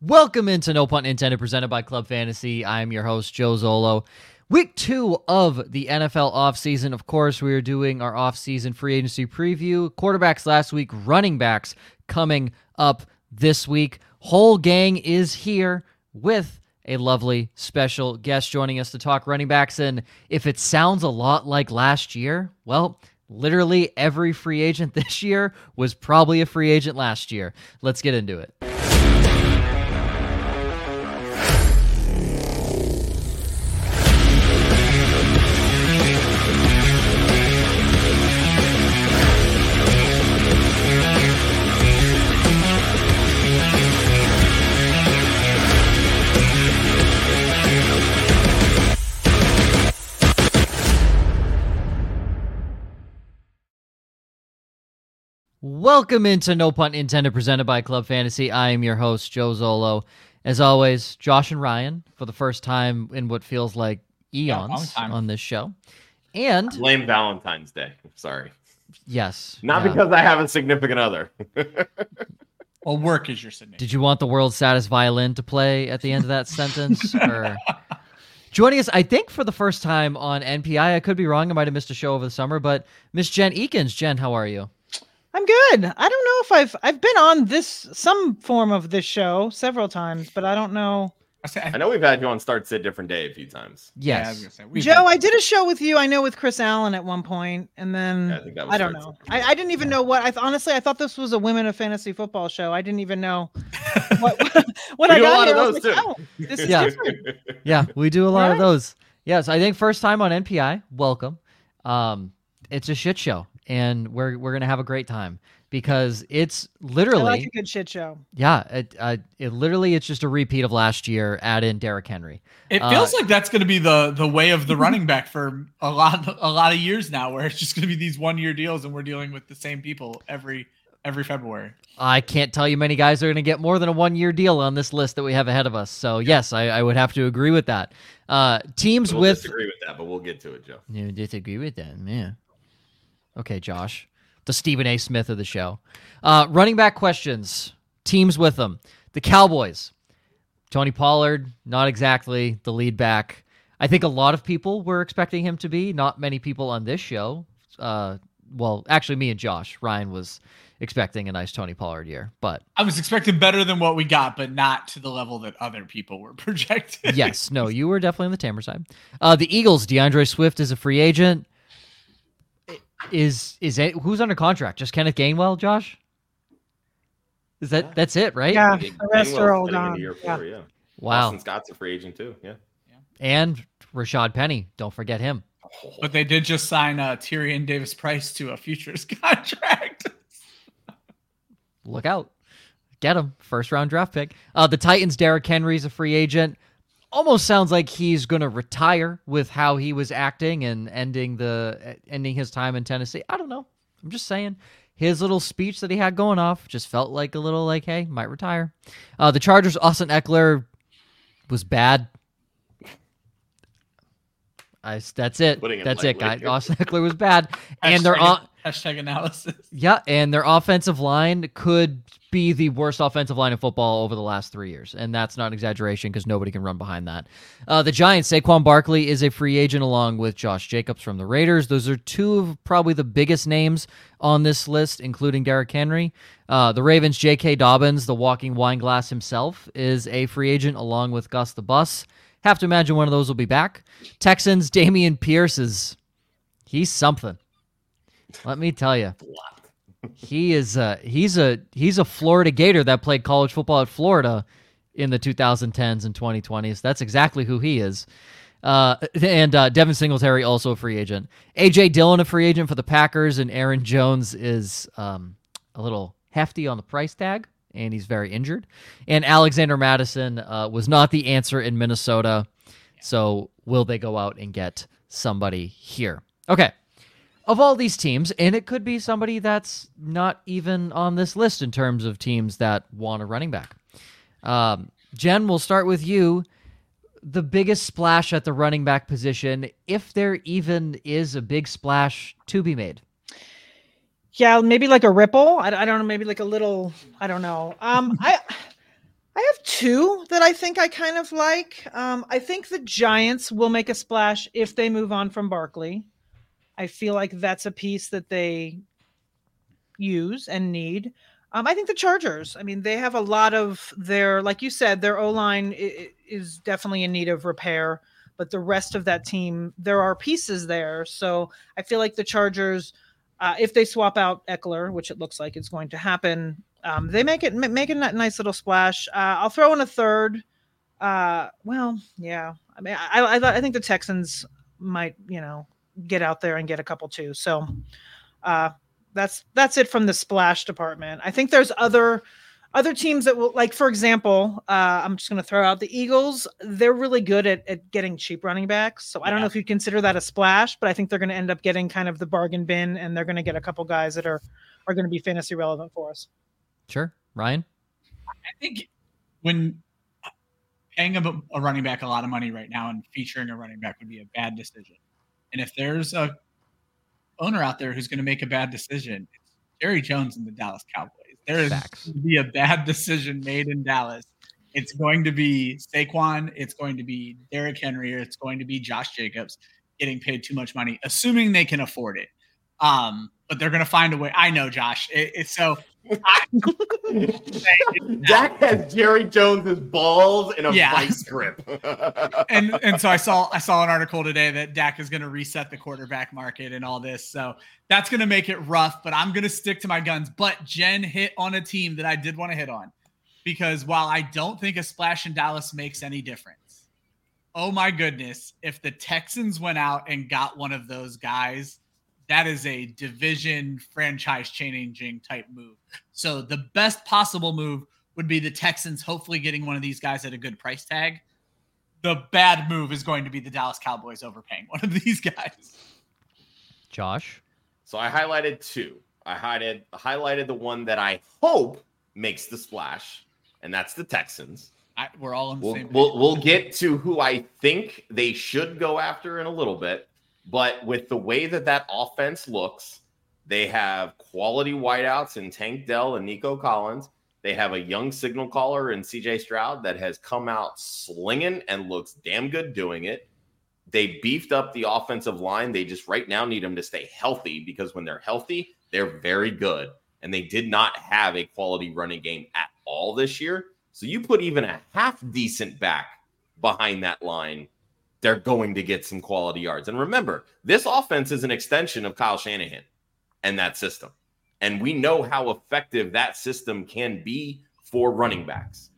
Welcome into No Punt Intended, presented by Club Fantasy. I'm your host, Joe Zollo. Week 2 of the NFL offseason. Of course, we are doing our offseason free agency preview. Quarterbacks last week, running backs coming up this week. Whole gang is here with a lovely special guest joining us to talk running backs. And if it sounds a lot like last year, well, literally every free agent this year was probably a free agent last year. Let's get into it. Welcome into No Punt Intended, presented by Club Fantasy. I am your host, Joe Zollo. As always, Josh and Ryan, for the first time in what feels like eons on this show. And lame Valentine's Day. Sorry. Yes. Not because I have a significant other. Well, work is your significant. Did you want the world's saddest violin to play at the end of that sentence? Or... Joining us, I think, for the first time on NPI. I could be wrong. I might have missed a show over the summer, but Miss Jen Eakins. Jen, how are you? I'm good. I don't know if I've been on some form of this show several times, but I don't know. I know we've had you on Start Sit Different Day a few times. Yes. Yeah, I was gonna say, Joe, I did a show with you. I know with Chris Allen at one point, and then I think that was I don't know. I didn't even know what. Honestly, I thought this was a Women of Fantasy Football show. I didn't even know what I got here. I was like, oh, this is different. Yeah, we do a lot of those. Yes, I think first time on NPI. Welcome. It's a shit show. And we're going to have a great time because it's literally... I like a good shit show. Yeah. It's just a repeat of last year, add in Derrick Henry. It feels like that's going to be the way of the running back for a lot of years now, where it's just going to be these one-year deals and we're dealing with the same people every February. I can't tell you many guys are going to get more than a one-year deal on this list that we have ahead of us. So, yes, I would have to agree with that. We'll disagree with that, but we'll get to it, Joe. You disagree with that, man. Okay, Josh, the Stephen A. Smith of the show. Running back questions, teams with them. The Cowboys, Tony Pollard, not exactly the lead back. I think a lot of people were expecting him to be. Not many people on this show. Well, actually, me and Josh. Ryan was expecting a nice Tony Pollard year, but I was expecting better than what we got, but not to the level that other people were projecting. Yes, no, you were definitely on the tamer side. The Eagles, DeAndre Swift is a free agent. Is it who's under contract? Just Kenneth Gainwell, Josh? Is that that's it, right? Yeah, the rest are all gone. Yeah. Wow. Austin Scott's a free agent too. Yeah. And Rashad Penny, don't forget him. But they did just sign Tyrion Davis Price to a futures contract. Look out. Get him. First round draft pick. The Titans, Derrick Henry's a free agent. Almost sounds like he's going to retire with how he was acting and ending his time in Tennessee. I don't know. I'm just saying his little speech that he had going off just felt like a little like, hey, might retire. The Chargers, Austin Ekeler was bad. That's it. That's it, guys. Austin Ekeler was bad. And they're on. Hashtag analysis. Yeah, and their offensive line could be the worst offensive line in football over the last 3 years, and that's not an exaggeration because nobody can run behind that. The Giants, Saquon Barkley is a free agent along with Josh Jacobs from the Raiders. Those are two of probably the biggest names on this list, including Derrick Henry. The Ravens, J.K. Dobbins, the walking wine glass himself, is a free agent along with Gus the Bus. Have to imagine one of those will be back. Texans, Damien Pierce he's something. Let me tell you, he is he's a Florida Gator that played college football at Florida in the 2010s and 2020s. That's exactly who he is. And Devin Singletary, also a free agent. AJ Dillon, a free agent for the Packers, and Aaron Jones is a little hefty on the price tag, and he's very injured. And Alexander Mattison was not the answer in Minnesota. So will they go out and get somebody here? Okay. Of all these teams, and it could be somebody that's not even on this list in terms of teams that want a running back. Jen, we'll start with you. The biggest splash at the running back position, if there even is a big splash to be made. Yeah, maybe like a ripple. I don't know. Maybe like a little, I don't know. I have two that I think I kind of like. I think the Giants will make a splash if they move on from Barkley. I feel like that's a piece that they use and need. I think the Chargers, I mean, they have a lot of their, like you said, their O-line is definitely in need of repair, but the rest of that team, there are pieces there. So I feel like the Chargers, if they swap out Ekeler, which it looks like it's going to happen, they make a nice little splash. I'll throw in a third. I mean, I think the Texans might, get out there and get a couple too. So that's it from the splash department. I think there's other teams that will, like, for example, I'm just going to throw out the Eagles. They're really good at getting cheap running backs. So I don't know if you'd consider that a splash, but I think they're going to end up getting kind of the bargain bin, and they're going to get a couple guys that are going to be fantasy relevant for us. Sure. Ryan? I think when paying a running back a lot of money right now and featuring a running back would be a bad decision. And if there's a owner out there who's going to make a bad decision, it's Jerry Jones and the Dallas Cowboys. There is going to be a bad decision made in Dallas. It's going to be Saquon. It's going to be Derrick Henry. Or it's going to be Josh Jacobs getting paid too much money, assuming they can afford it. But they're going to find a way. I know, Josh. It's so... Dak has Jerry Jones's balls in a vice grip. and so I saw an article today that Dak is going to reset the quarterback market and all this. So that's going to make it rough, but I'm going to stick to my guns. But Jen hit on a team that I did want to hit on, because while I don't think a splash in Dallas makes any difference, oh my goodness, if the Texans went out and got one of those guys, that is a division franchise-changing type move. So the best possible move would be the Texans hopefully getting one of these guys at a good price tag. The bad move is going to be the Dallas Cowboys overpaying one of these guys. Josh? So I highlighted two. I highlighted the one that I hope makes the splash, and that's the Texans. We're all on the same page. We'll get to who I think they should go after in a little bit. But with the way that offense looks, they have quality wideouts in Tank Dell and Nico Collins. They have a young signal caller in CJ Stroud that has come out slinging and looks damn good doing it. They beefed up the offensive line. They just right now need them to stay healthy, because when they're healthy, they're very good. And they did not have a quality running game at all this year. So you put even a half decent back behind that line, they're going to get some quality yards. And remember, this offense is an extension of Kyle Shanahan and that system. And we know how effective that system can be for running backs.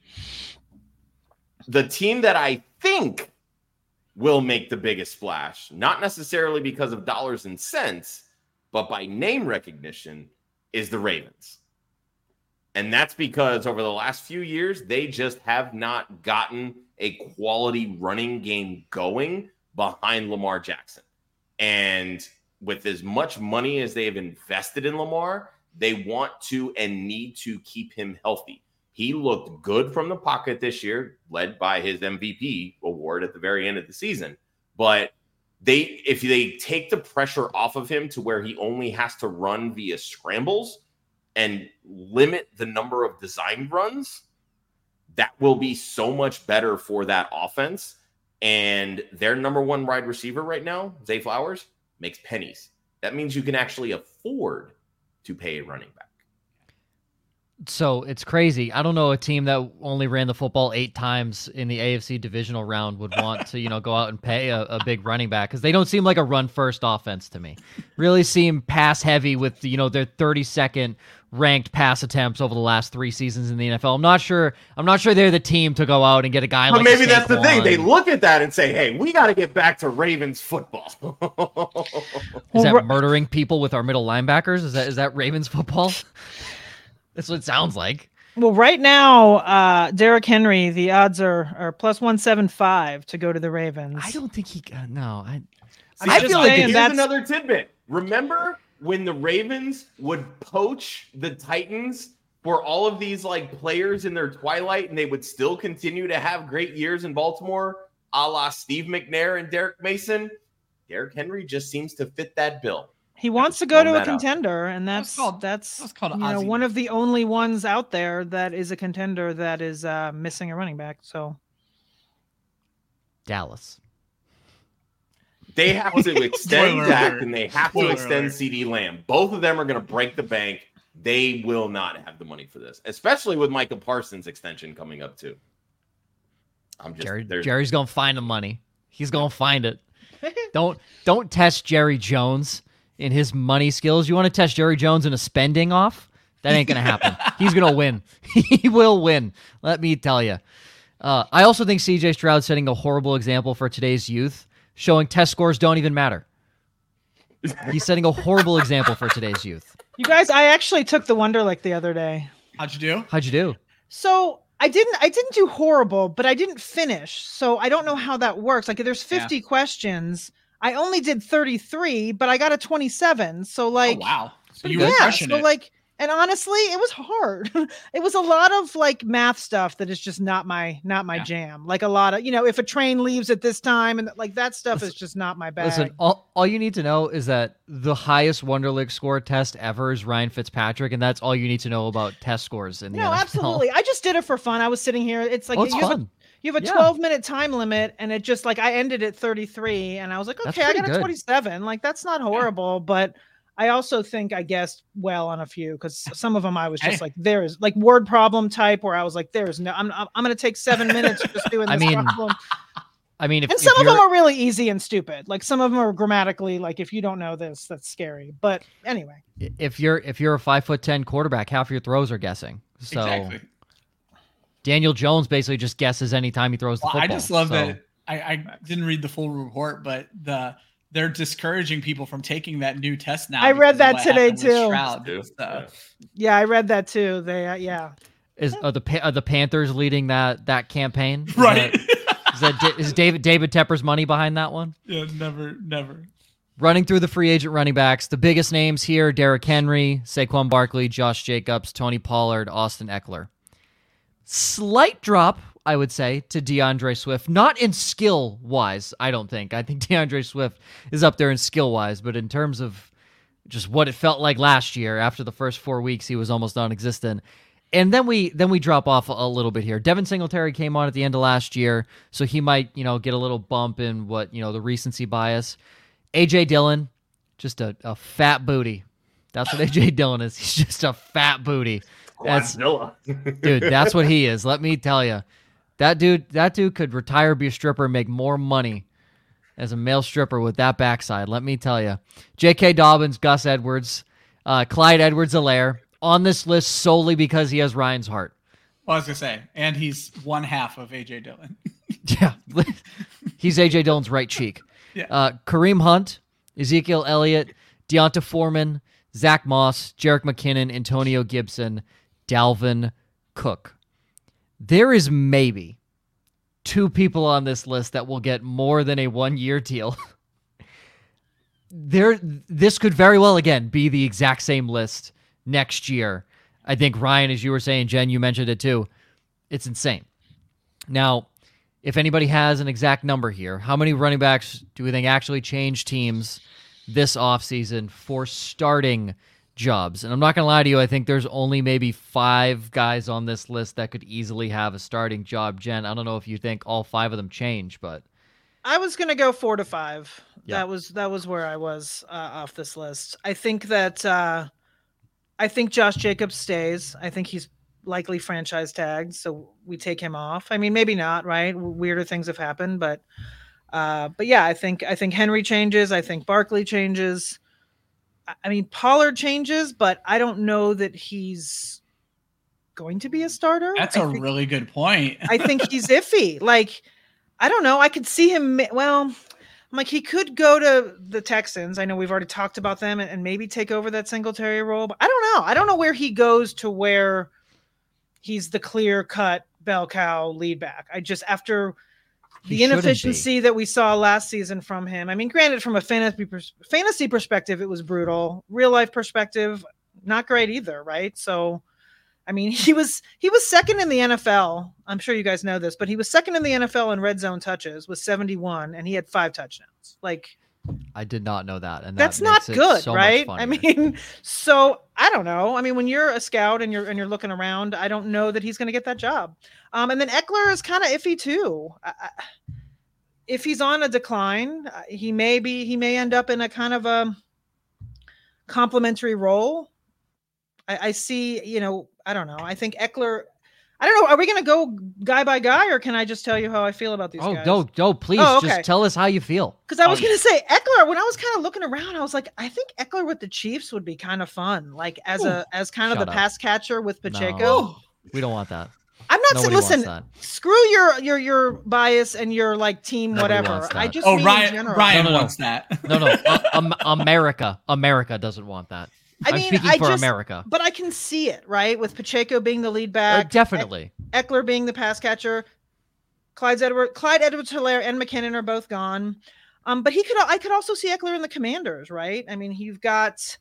The team that I think will make the biggest splash, not necessarily because of dollars and cents, but by name recognition, is the Ravens. And that's because over the last few years, they just have not gotten a quality running game going behind Lamar Jackson. And with as much money as they have invested in Lamar, they want to and need to keep him healthy. He looked good from the pocket this year, led by his MVP award at the very end of the season. But if they take the pressure off of him to where he only has to run via scrambles and limit the number of designed runs, that will be so much better for that offense. And their number one wide receiver right now, Zay Flowers, makes pennies. That means you can actually afford to pay a running back. So it's crazy. I don't know a team that only ran the football 8 times in the AFC divisional round would want to, go out and pay a big running back, because they don't seem like a run first offense to me. Really seem pass heavy with, their 32nd ranked pass attempts over the last 3 seasons in the NFL. I'm not sure they're the team to go out and get a guy. But maybe that's the thing. They look at that and say, hey, we got to get back to Ravens football. Is that murdering people with our middle linebackers? Is that Ravens football? That's what it sounds like. Well, right now, Derrick Henry, the odds are plus 175 to go to the Ravens. I don't think he got, no. I feel like here's another tidbit. Remember when the Ravens would poach the Titans for all of these players in their twilight, and they would still continue to have great years in Baltimore, a la Steve McNair and Derek Mason? Derrick Henry just seems to fit that bill. He wants to go to a contender, and that's called you know, one of the only ones out there that is a contender that is missing a running back. So Dallas. They have to extend Dak and they have to extend CD Lamb. Both of them are going to break the bank. They will not have the money for this, especially with Micah Parsons' extension coming up too. Jerry's going to find the money. He's going to find it. Don't test Jerry Jones in his money skills. You want to test Jerry Jones in a spending off? That ain't going to happen. He's going to win. He will win. Let me tell you. I also think CJ Stroud setting a horrible example for today's youth, showing test scores don't even matter. He's setting a horrible example for today's youth. You guys, I actually took the Wonderlic the other day. How'd you do? So I didn't do horrible, but I didn't finish. So I don't know how that works. Like there's 50 questions. I only did 33, but I got a 27. So like, oh, wow. So you were crushing it. Like, and honestly, it was hard. It was a lot of like math stuff that is just not my jam. Like a lot of, you know, if a train leaves at this time and like that stuff is just not my bag. Listen, all you need to know is that the highest Wonderlic score test ever is Ryan Fitzpatrick, and that's all you need to know about test scores in the NFL. No, absolutely. I just did it for fun. I was sitting here. It's like it's fun. You have a 12-minute time limit, and it just, like, I ended at 33, and I was like, okay, I got a 27. Like, that's not horrible, but I also think I guessed well on a few, because some of them I was just like, there is, like, word problem type, where I was like, there is no, I'm going to take 7 minutes just doing this problem. I mean, if, and some of them are really easy and stupid. Like, some of them are grammatically, like, if you don't know this, that's scary. But anyway. If you're a 5'10" quarterback, half your throws are guessing. So. Exactly. Daniel Jones basically just guesses anytime he throws the football. I just love that. I didn't read the full report, but they're discouraging people from taking that new test now. I read that today too. Stroud, so. Yeah, I read that too. They are the Panthers leading that campaign? Right. Is David Tepper's money behind that one? Yeah, never. Running through the free agent running backs, the biggest names here: Derrick Henry, Saquon Barkley, Josh Jacobs, Tony Pollard, Austin Ekeler. Slight drop, I would say, to DeAndre Swift. Not in skill-wise, I don't think. I think DeAndre Swift is up there in skill-wise, but in terms of just what it felt like last year, after the first 4 weeks, he was almost non-existent. And then we drop off a little bit here. Devin Singletary came on at the end of last year, so he might, you know, get a little bump in what, you know, the recency bias. AJ Dillon, just a fat booty. That's what AJ Dillon is. He's just a fat booty. That's dude. That's what he is. Let me tell you, that dude could retire, be a stripper, and make more money as a male stripper with that backside. Let me tell you, J.K. Dobbins, Gus Edwards, Clyde Edwards-Helaire on this list solely because he has Ryan's heart. Well, I was gonna say, and he's one half of AJ Dillon. Yeah, he's AJ Dillon's right cheek. Yeah. Kareem Hunt, Ezekiel Elliott, Deonta Foreman, Zach Moss, Jerick McKinnon, Antonio Gibson, Dalvin Cook. There is maybe two people on this list that will get more than a one-year deal. This could very well, again, be the exact same list next year. I think, Ryan, as you were saying, Jen, you mentioned it too. It's insane. Now, if anybody has an exact number here, how many running backs do we think actually change teams this offseason for starting jobs? And I'm not going to lie to you, I think there's only maybe 5 guys on this list that could easily have a starting job. Jen, I don't know if you think all 5 of them change, but I was going to go 4 to 5. Yeah. That was where I was off this list. I think that I think Josh Jacobs stays. I think he's likely franchise tagged, so we take him off. I mean, maybe not, right? Weirder things have happened, but yeah, I think Henry changes. I think Barkley changes. I mean, Pollard changes, but I don't know that he's going to be a starter. That's a really good point. I think he's iffy. Like, I don't know. I could see him. Well, I'm like, he could go to the Texans. I know we've already talked about them and maybe take over that Singletary role, but I don't know. I don't know where he goes to where he's the clear cut bell cow lead back. I just, after the inefficiency that we saw last season from him. I mean, granted, from a fantasy perspective, it was brutal. Real life perspective, not great either, right? So, I mean, he was second in the NFL. I'm sure you guys know this, but he was second in the NFL in red zone touches with 71, and he had 5 touchdowns. Like, I did not know that. And that's not good, right? I mean, so I don't know. I mean, when you're a scout and you're looking around, I don't know that he's going to get that job. And then Ekeler is kind of iffy too. If he's on a decline, he may end up in a kind of a complimentary role. I see, you know, I don't know. I think Ekeler, I don't know. Are we going to go guy by guy, or can I just tell you how I feel about these guys? No, please. Oh, okay. Just tell us how you feel. Because I was going to say Ekeler, when I was kind of looking around, I was like, I think Ekeler with the Chiefs would be kind of fun. Like as kind of the pass catcher with Pacheco. No, we don't want that. I'm not saying, listen, screw your bias and your like team, whatever. I just mean in general. Ryan wants that. No. America doesn't want that. I mean, America. But I can see it, right? With Pacheco being the lead back. Definitely. Ekeler being the pass catcher. Clyde Edwards-Helaire and McKinnon are both gone. But I could also see Ekeler in the Commanders, right? I mean, you've got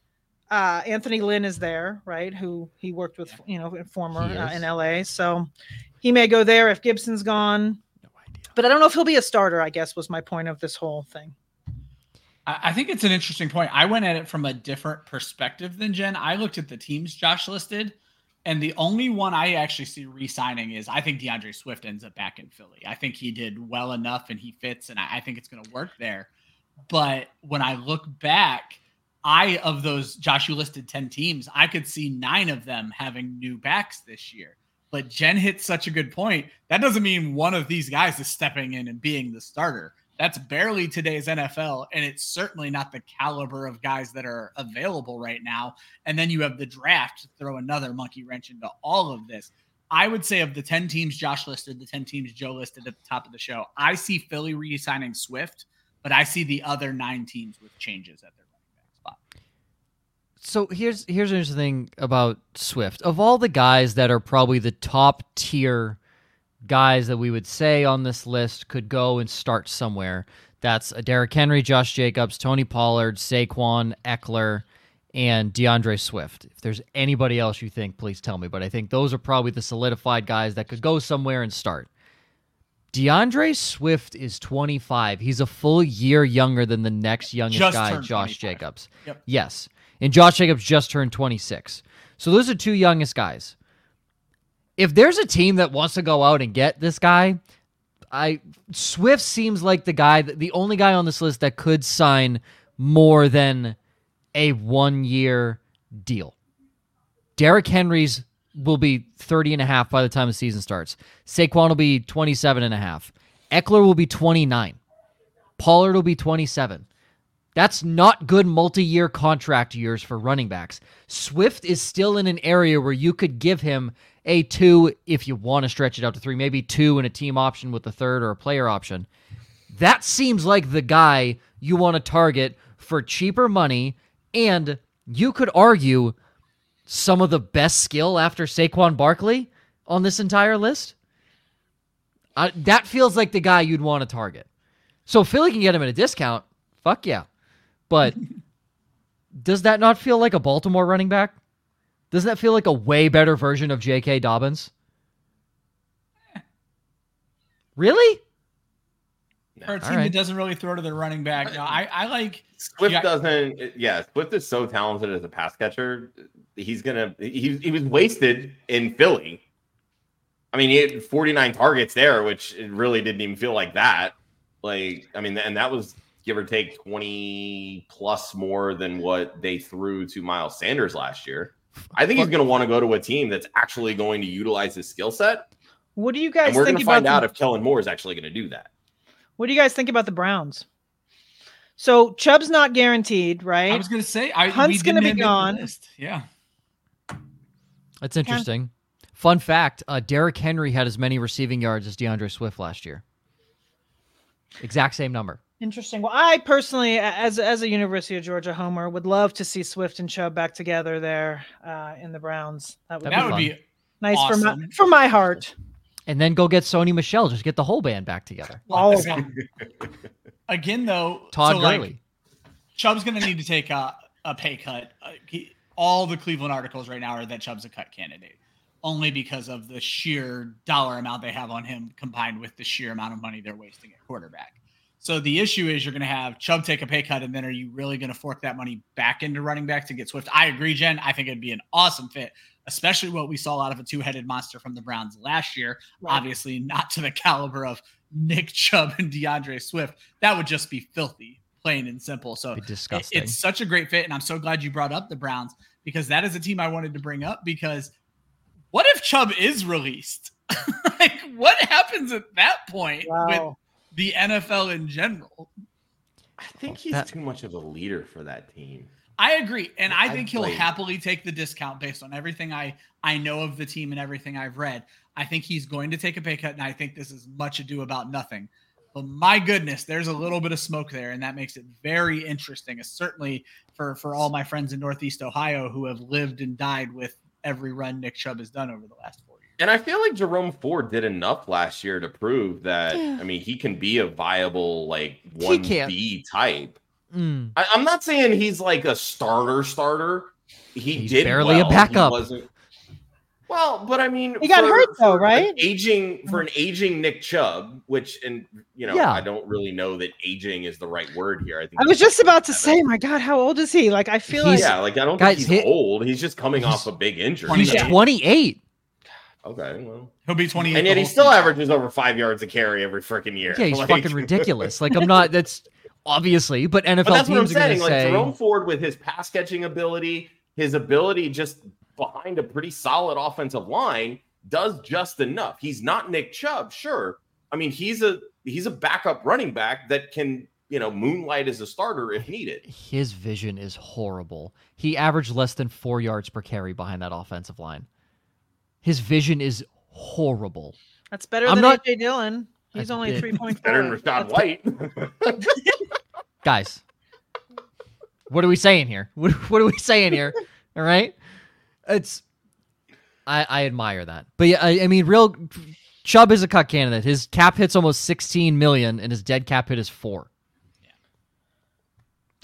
Anthony Lynn is there, right? Who he worked with, you know, in LA. So he may go there if Gibson's gone. No idea. But I don't know if he'll be a starter, I guess, was my point of this whole thing. I think it's an interesting point. I went at it from a different perspective than Jen. I looked at the teams Josh listed, and the only one I actually see re-signing is I think DeAndre Swift ends up back in Philly. I think he did well enough and he fits, and I think it's going to work there. But when I look back, of those, Josh, you listed 10 teams, I could see 9 of them having new backs this year. But Jen hit such a good point. That doesn't mean one of these guys is stepping in and being the starter. That's barely today's NFL, and it's certainly not the caliber of guys that are available right now. And then you have the draft to throw another monkey wrench into all of this. I would say of the 10 teams Josh listed, the 10 teams Joe listed at the top of the show, I see Philly re-signing Swift, but I see the other 9 teams with changes at their running back spot. So here's an interesting thing about Swift. Of all the guys that are probably the top tier guys that we would say on this list could go and start somewhere. That's Derrick Henry, Josh Jacobs, Tony Pollard, Saquon, Ekeler, and DeAndre Swift. If there's anybody else you think, please tell me. But I think those are probably the solidified guys that could go somewhere and start. DeAndre Swift is 25. He's a full year younger than the next youngest guy, Josh Jacobs. Yep. Yes. And Josh Jacobs just turned 26. So those are 2 youngest guys. If there's a team that wants to go out and get this guy, Swift seems like the guy, the only guy on this list that could sign more than a 1-year deal. Derrick Henry's will be 30.5 by the time the season starts. Saquon will be 27.5. Ekeler will be 29. Pollard will be 27. That's not good multi-year contract years for running backs. Swift is still in an area where you could give him a 2 if you want to stretch it out to 3, maybe 2 and a team option with a 3rd or a player option. That seems like the guy you want to target for cheaper money, and you could argue some of the best skill after Saquon Barkley on this entire list. That feels like the guy you'd want to target. So Philly can get him at a discount. Fuck yeah. But does that not feel like a Baltimore running back? Doesn't that feel like a way better version of J.K. Dobbins? Really? For a team that doesn't really throw to their running back. No, I like Swift doesn't. Yeah, Swift is so talented as a pass catcher. He was wasted in Philly. I mean, he had 49 targets there, which it really didn't even feel like that. Like, I mean, and that was give or take 20 plus more than what they threw to Miles Sanders last year. I think he's going to want to go to a team that's actually going to utilize his skill set. What do you guys think? We're going to find out if Kellen Moore is actually going to do that. What do you guys think about the Browns? So Chubb's not guaranteed, right? I was going to say Hunt's going to be gone. Yeah, that's interesting. Yeah. Fun fact: Derrick Henry had as many receiving yards as DeAndre Swift last year. Exact same number. Interesting. Well, I personally, as a University of Georgia homer, would love to see Swift and Chubb back together there in the Browns. That would be nice, awesome. for my heart. And then go get Sony Michelle. Just get the whole band back together. All of them. Again, though, Todd Gurley. Like, Chubb's going to need to take a pay cut. All the Cleveland articles right now are that Chubb's a cut candidate, only because of the sheer dollar amount they have on him combined with the sheer amount of money they're wasting at quarterback. So the issue is you're going to have Chubb take a pay cut, and then are you really going to fork that money back into running back to get Swift? I agree, Jen. I think it'd be an awesome fit, especially what we saw out of a two-headed monster from the Browns last year. Right. Obviously not to the caliber of Nick Chubb and DeAndre Swift. That would just be filthy, plain and simple. So it's such a great fit, and I'm so glad you brought up the Browns because that is a team I wanted to bring up because what if Chubb is released? Like, what happens at that point with the NFL in general? I think he's too much of a leader for that team. I agree. And I think he'll happily take the discount based on everything I know of the team and everything I've read. I think he's going to take a pay cut, and I think this is much ado about nothing. But my goodness, there's a little bit of smoke there, and that makes it very interesting, certainly for all my friends in Northeast Ohio who have lived and died with every run Nick Chubb has done over the last 4 years. And I feel like Jerome Ford did enough last year to prove that, I mean, he can be a viable, like, 1B type. Mm. I'm not saying he's like a starter. He's did barely a backup. But I mean, he got hurt though, right? For an aging Nick Chubb, which, and you know, I don't really know that aging is the right word here. I think I was just about to say, my God, how old is he? Like, I feel like I don't think he's old. He's just coming off a big injury. He's 28. Okay, well, he'll be 28, and yet he still averages over 5 yards a carry every freaking year. Yeah, he's fucking ridiculous. Like, I'm not. That's. Obviously, but NFL but that's teams what I'm saying. Like Jerome Ford, with his pass catching ability, his ability just behind a pretty solid offensive line, does just enough. He's not Nick Chubb, sure. I mean, he's a backup running back that can, you know, moonlight as a starter if needed. His vision is horrible. He averaged less than 4 yards per carry behind that offensive line. His vision is horrible. That's better than AJ Dillon. He's only 3 points better than Rashad White. Guys, what are we saying here? What are we saying here? All right, it's I admire that, but yeah, I mean, real Chubb is a cut candidate. His cap hit's almost 16 million, and his dead cap hit is 4. Yeah.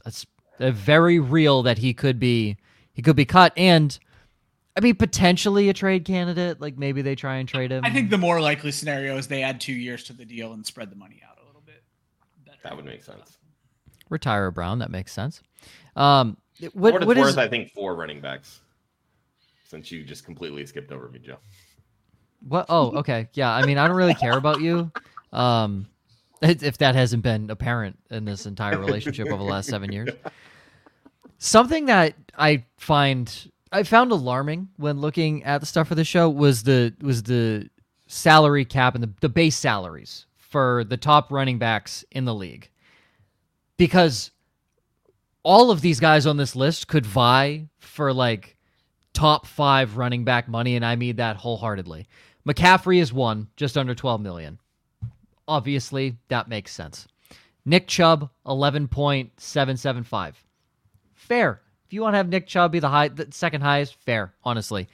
That's very real that he could be cut, and I mean, potentially a trade candidate. Like maybe they try and trade him. I think the more likely scenario is they add 2 years to the deal and spread the money out a little bit better. That would make sense. Retire Brown. That makes sense. What is worth? I think 4 running backs. Since you just completely skipped over me, Joe. What? Oh, okay. Yeah. I mean, I don't really care about you. If that hasn't been apparent in this entire relationship over the last 7 years, something that I found alarming when looking at the stuff for the show was the salary cap and the base salaries for the top running backs in the league. Because all of these guys on this list could vie for like top 5 running back money, and I mean that wholeheartedly. McCaffrey is one, just under 12 million. Obviously, that makes sense. Nick Chubb, 11.775. Fair. If you want to have Nick Chubb be the second highest, fair, honestly.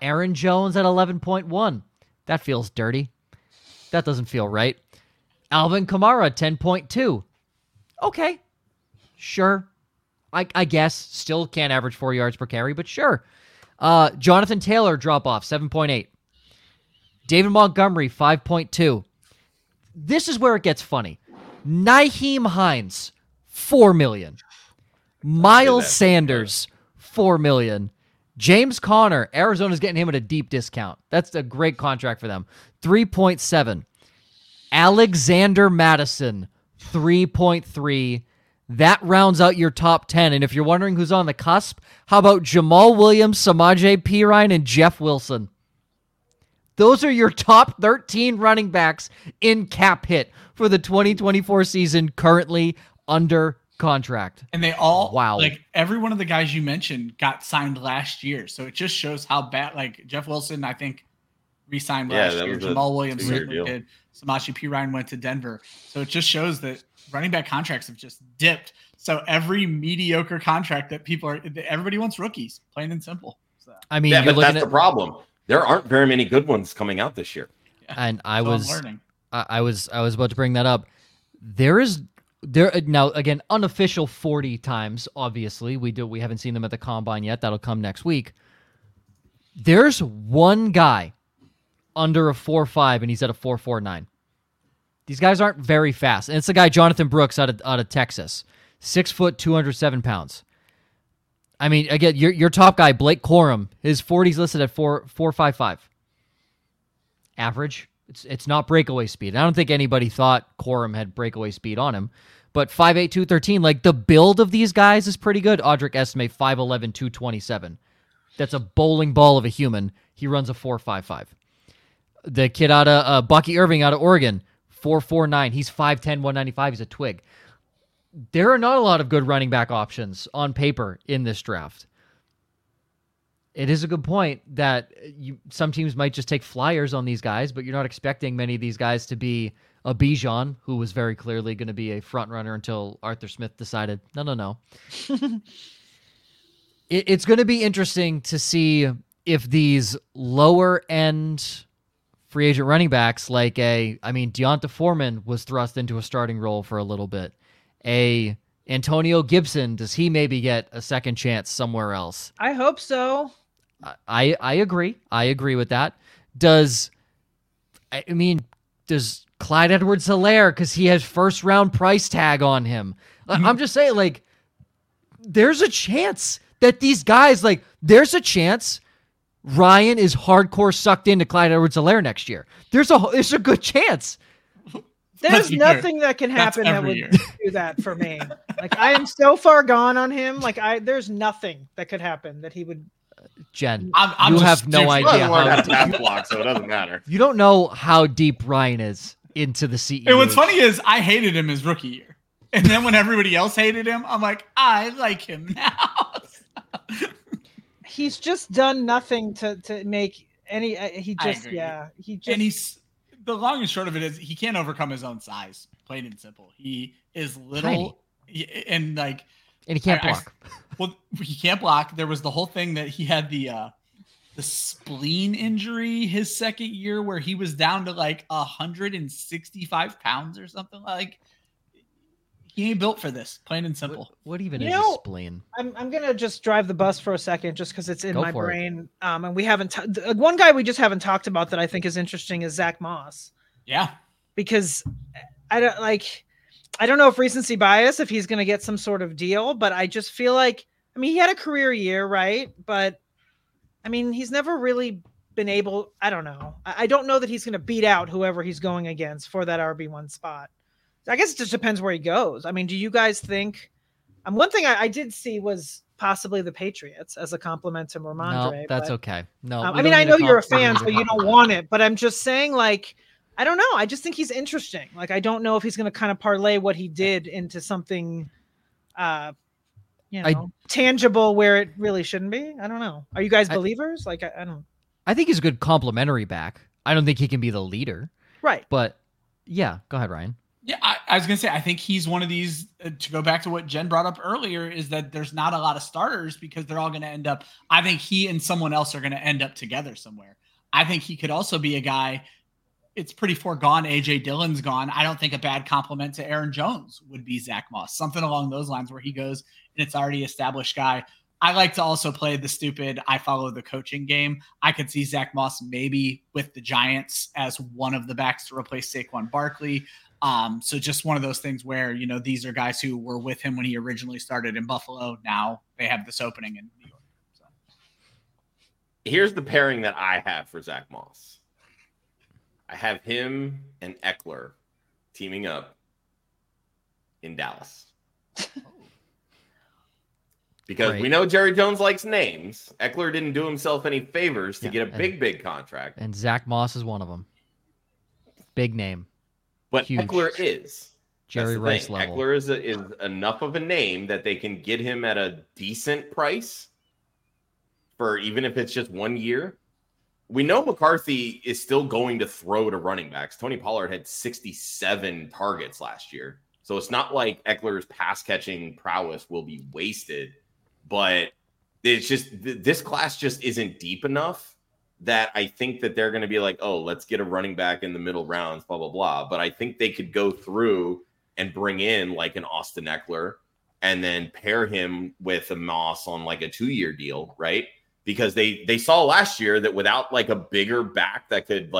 Aaron Jones at 11.1. That feels dirty. That doesn't feel right. Alvin Kamara, 10.2. Okay. Sure. I guess. Still can't average 4 yards per carry, but sure. Jonathan Taylor drop off, 7.8. David Montgomery, 5.2. This is where it gets funny. Nyheim Hines, 4 million. Miles Sanders, 4 million. James Conner, Arizona's getting him at a deep discount. That's a great contract for them. 3.7. Alexander Mattison, 3.3. That rounds out your top 10. And if you're wondering who's on the cusp, how about Jamal Williams, Samaje Perine, and Jeff Wilson? Those are your top 13 running backs in cap hit for the 2024 season, currently under contract. And they all, like every one of the guys you mentioned got signed last year. So it just shows how bad, like Jeff Wilson, I think re-signed last year. Jamal Williams certainly did. Samaje Perine went to Denver. So it just shows that running back contracts have just dipped. So every mediocre contract that everybody wants rookies, plain and simple. So. I mean, but that's the problem. There aren't very many good ones coming out this year. Yeah. And I was about to bring that up. There now again, unofficial 40 times. Obviously, we haven't seen them at the combine yet. That'll come next week. There's one guy under a 4.5, and he's at a 4.49. These guys aren't very fast. And it's the guy Jonathan Brooks out of Texas, 6 foot, 207 pounds. I mean, again, your top guy, Blake Corum, his 40's listed at 4.55. Average. It's not breakaway speed. I don't think anybody thought Corum had breakaway speed on him. But 5'8", 213, like the build of these guys is pretty good. Audric Estime, 5'11", 227. That's a bowling ball of a human. He runs a 4.55. The kid out of Bucky Irving out of Oregon, 4.49. He's 5'10", 195. He's a twig. There are not a lot of good running back options on paper in this draft. It is a good point that some teams might just take flyers on these guys, but you're not expecting many of these guys to be a Bijan, who was very clearly going to be a front runner until Arthur Smith decided, no. It's going to be interesting to see if these lower end free agent running backs, Deonta Foreman was thrust into a starting role for a little bit. Antonio Gibson, does he maybe get a second chance somewhere else? I hope so. I agree. I agree with that. Does Clyde Edwards-Helaire, because he has first round price tag on him. I'm just saying, there's a chance that these guys, there's a chance Ryan is hardcore sucked into Clyde Edwards-Helaire next year. There's a good chance. There's nothing that can happen that would do that for me. I am so far gone on him. There's nothing that could happen that he would. Jen, I'm you have no idea. So it doesn't matter. You don't know how deep Ryan is into the CEO. And what's funny is I hated him his rookie year, and then when everybody else hated him, I'm like, I like him now. He's just done nothing to make any. The long and short of it is he can't overcome his own size. Plain and simple. He is little and he can't block. He can't block. There was the whole thing that he had the spleen injury his second year where he was down to 165 pounds or something. He ain't built for this. Plain and simple. What even is a spleen? I'm going to just drive the bus for a second just because it's in my brain. And we haven't one guy we just haven't talked about that I think is interesting is Zach Moss. Yeah. Because I don't know if recency bias, if he's going to get some sort of deal, but I just feel he had a career year, right? But he's never really been able, I don't know. I don't know that he's going to beat out whoever he's going against for that RB1 spot. I guess it just depends where he goes. Do you guys think? One thing I did see was possibly the Patriots as a compliment to Ramondre. No, that's okay. No, I know you're a fan, so you don't want it. But I'm just saying, I don't know. I just think he's interesting. I don't know if he's going to kind of parlay what he did into something, tangible where it really shouldn't be. I don't know. Are you guys believers? I don't. I think he's a good complimentary back. I don't think he can be the leader. Right. But yeah, go ahead, Ryan. Yeah, I was going to say, I think he's one of these, to go back to what Jen brought up earlier, is that there's not a lot of starters because they're all going to end up, I think he and someone else are going to end up together somewhere. I think he could also be a guy, it's pretty foregone, AJ Dillon's gone. I don't think a bad compliment to Aaron Jones would be Zach Moss, something along those lines where he goes and it's already established guy. I like to also play the stupid, I follow the coaching game. I could see Zach Moss maybe with the Giants as one of the backs to replace Saquon Barkley. So just one of those things where, these are guys who were with him when he originally started in Buffalo. Now they have this opening in New York. So. Here's the pairing that I have for Zach Moss. I have him and Eckler teaming up in Dallas. Because we know Jerry Jones likes names. Eckler didn't do himself any favors to get a big contract. And Zach Moss is one of them. Big name. But huge. Eckler is Jerry Rice level. Eckler is enough of a name that they can get him at a decent price for even if it's just 1 year. We know McCarthy is still going to throw to running backs. Tony Pollard had 67 targets last year. So it's not like Eckler's pass catching prowess will be wasted, but it's just this class just isn't deep enough that I think that they're going to be like, oh, let's get a running back in the middle rounds, blah, blah, blah. But I think they could go through and bring in an Austin Ekeler and then pair him with a Moss on a 2-year deal, right? Because they saw last year that without a bigger back that could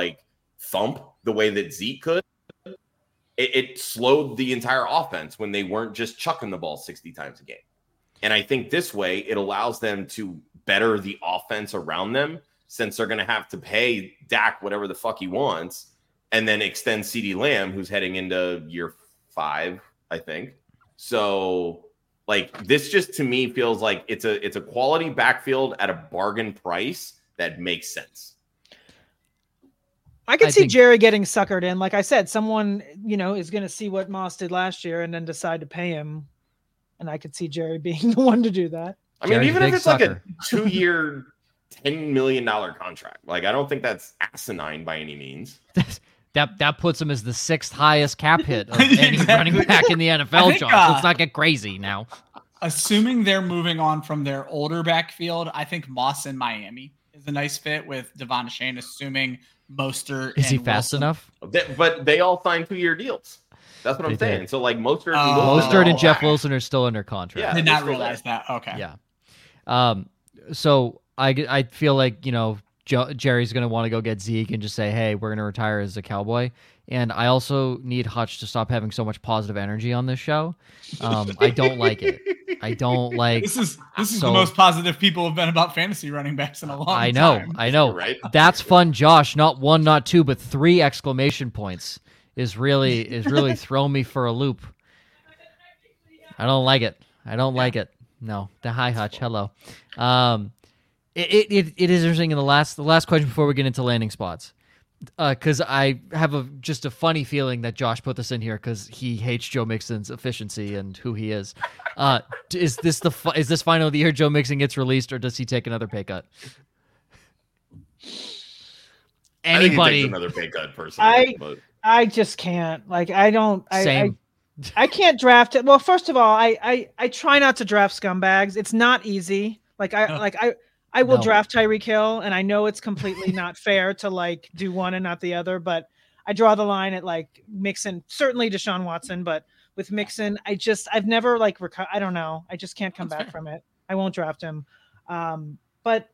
thump the way that Zeke could, it slowed the entire offense when they weren't just chucking the ball 60 times a game. And I think this way, it allows them to better the offense around them, since they're going to have to pay Dak whatever the fuck he wants and then extend CD Lamb, who's heading into year 5, I think. So, like, this just to me feels like it's a quality backfield at a bargain price that makes sense. I can see Jerry getting suckered in. Like I said, someone, you know, is going to see what Moss did last year and then decide to pay him. And I could see Jerry being the one to do that. I mean, Jerry's even if it's sucker. Like a 2-year, $10 million contract, like, I don't think that's asinine by any means. That puts him as the 6th highest cap hit of any running back in the NFL, think, Josh. Let's not get crazy now. Assuming they're moving on from their older backfield, I think Moss in Miami is a nice fit with Devonta Shane, assuming Mostert is he fast Wilson. Enough? But they all signed 2-year deals. That's what I'm saying. Did. So, like, Mostert and Jeff Wilson are still under contract. Yeah, I did not realize that. Okay. Yeah. So I feel like, you know, Jerry's going to want to go get Zeke and just say, hey, we're going to retire as a Cowboy. And I also need Hutch to stop having so much positive energy on this show. I don't like it. I don't like this is the most positive people have been about fantasy running backs in a long time. I know. You're right. That's fun, Josh. Not one, not two, but 3 exclamation points is really throwing me for a loop. I don't like it. I don't like it. No. Hi, Hutch. Hello. It is interesting in the last question before we get into landing spots, because I have just a funny feeling that Josh put this in here because he hates Joe Mixon's efficiency and who he is. Is this finally the year Joe Mixon gets released, or does he take another pay cut? Anybody? I think he takes another pay cut personally. I just can't. Like, I don't. Same. I can't draft it. Well, first of all, I try not to draft scumbags. It's not easy. I will draft Tyreek Hill, and I know it's completely not fair to, like, do one and not the other, but I draw the line at, like, Mixon, certainly Deshaun Watson, but with Mixon, I've never, like, I don't know. I just can't come back from it. I won't draft him. But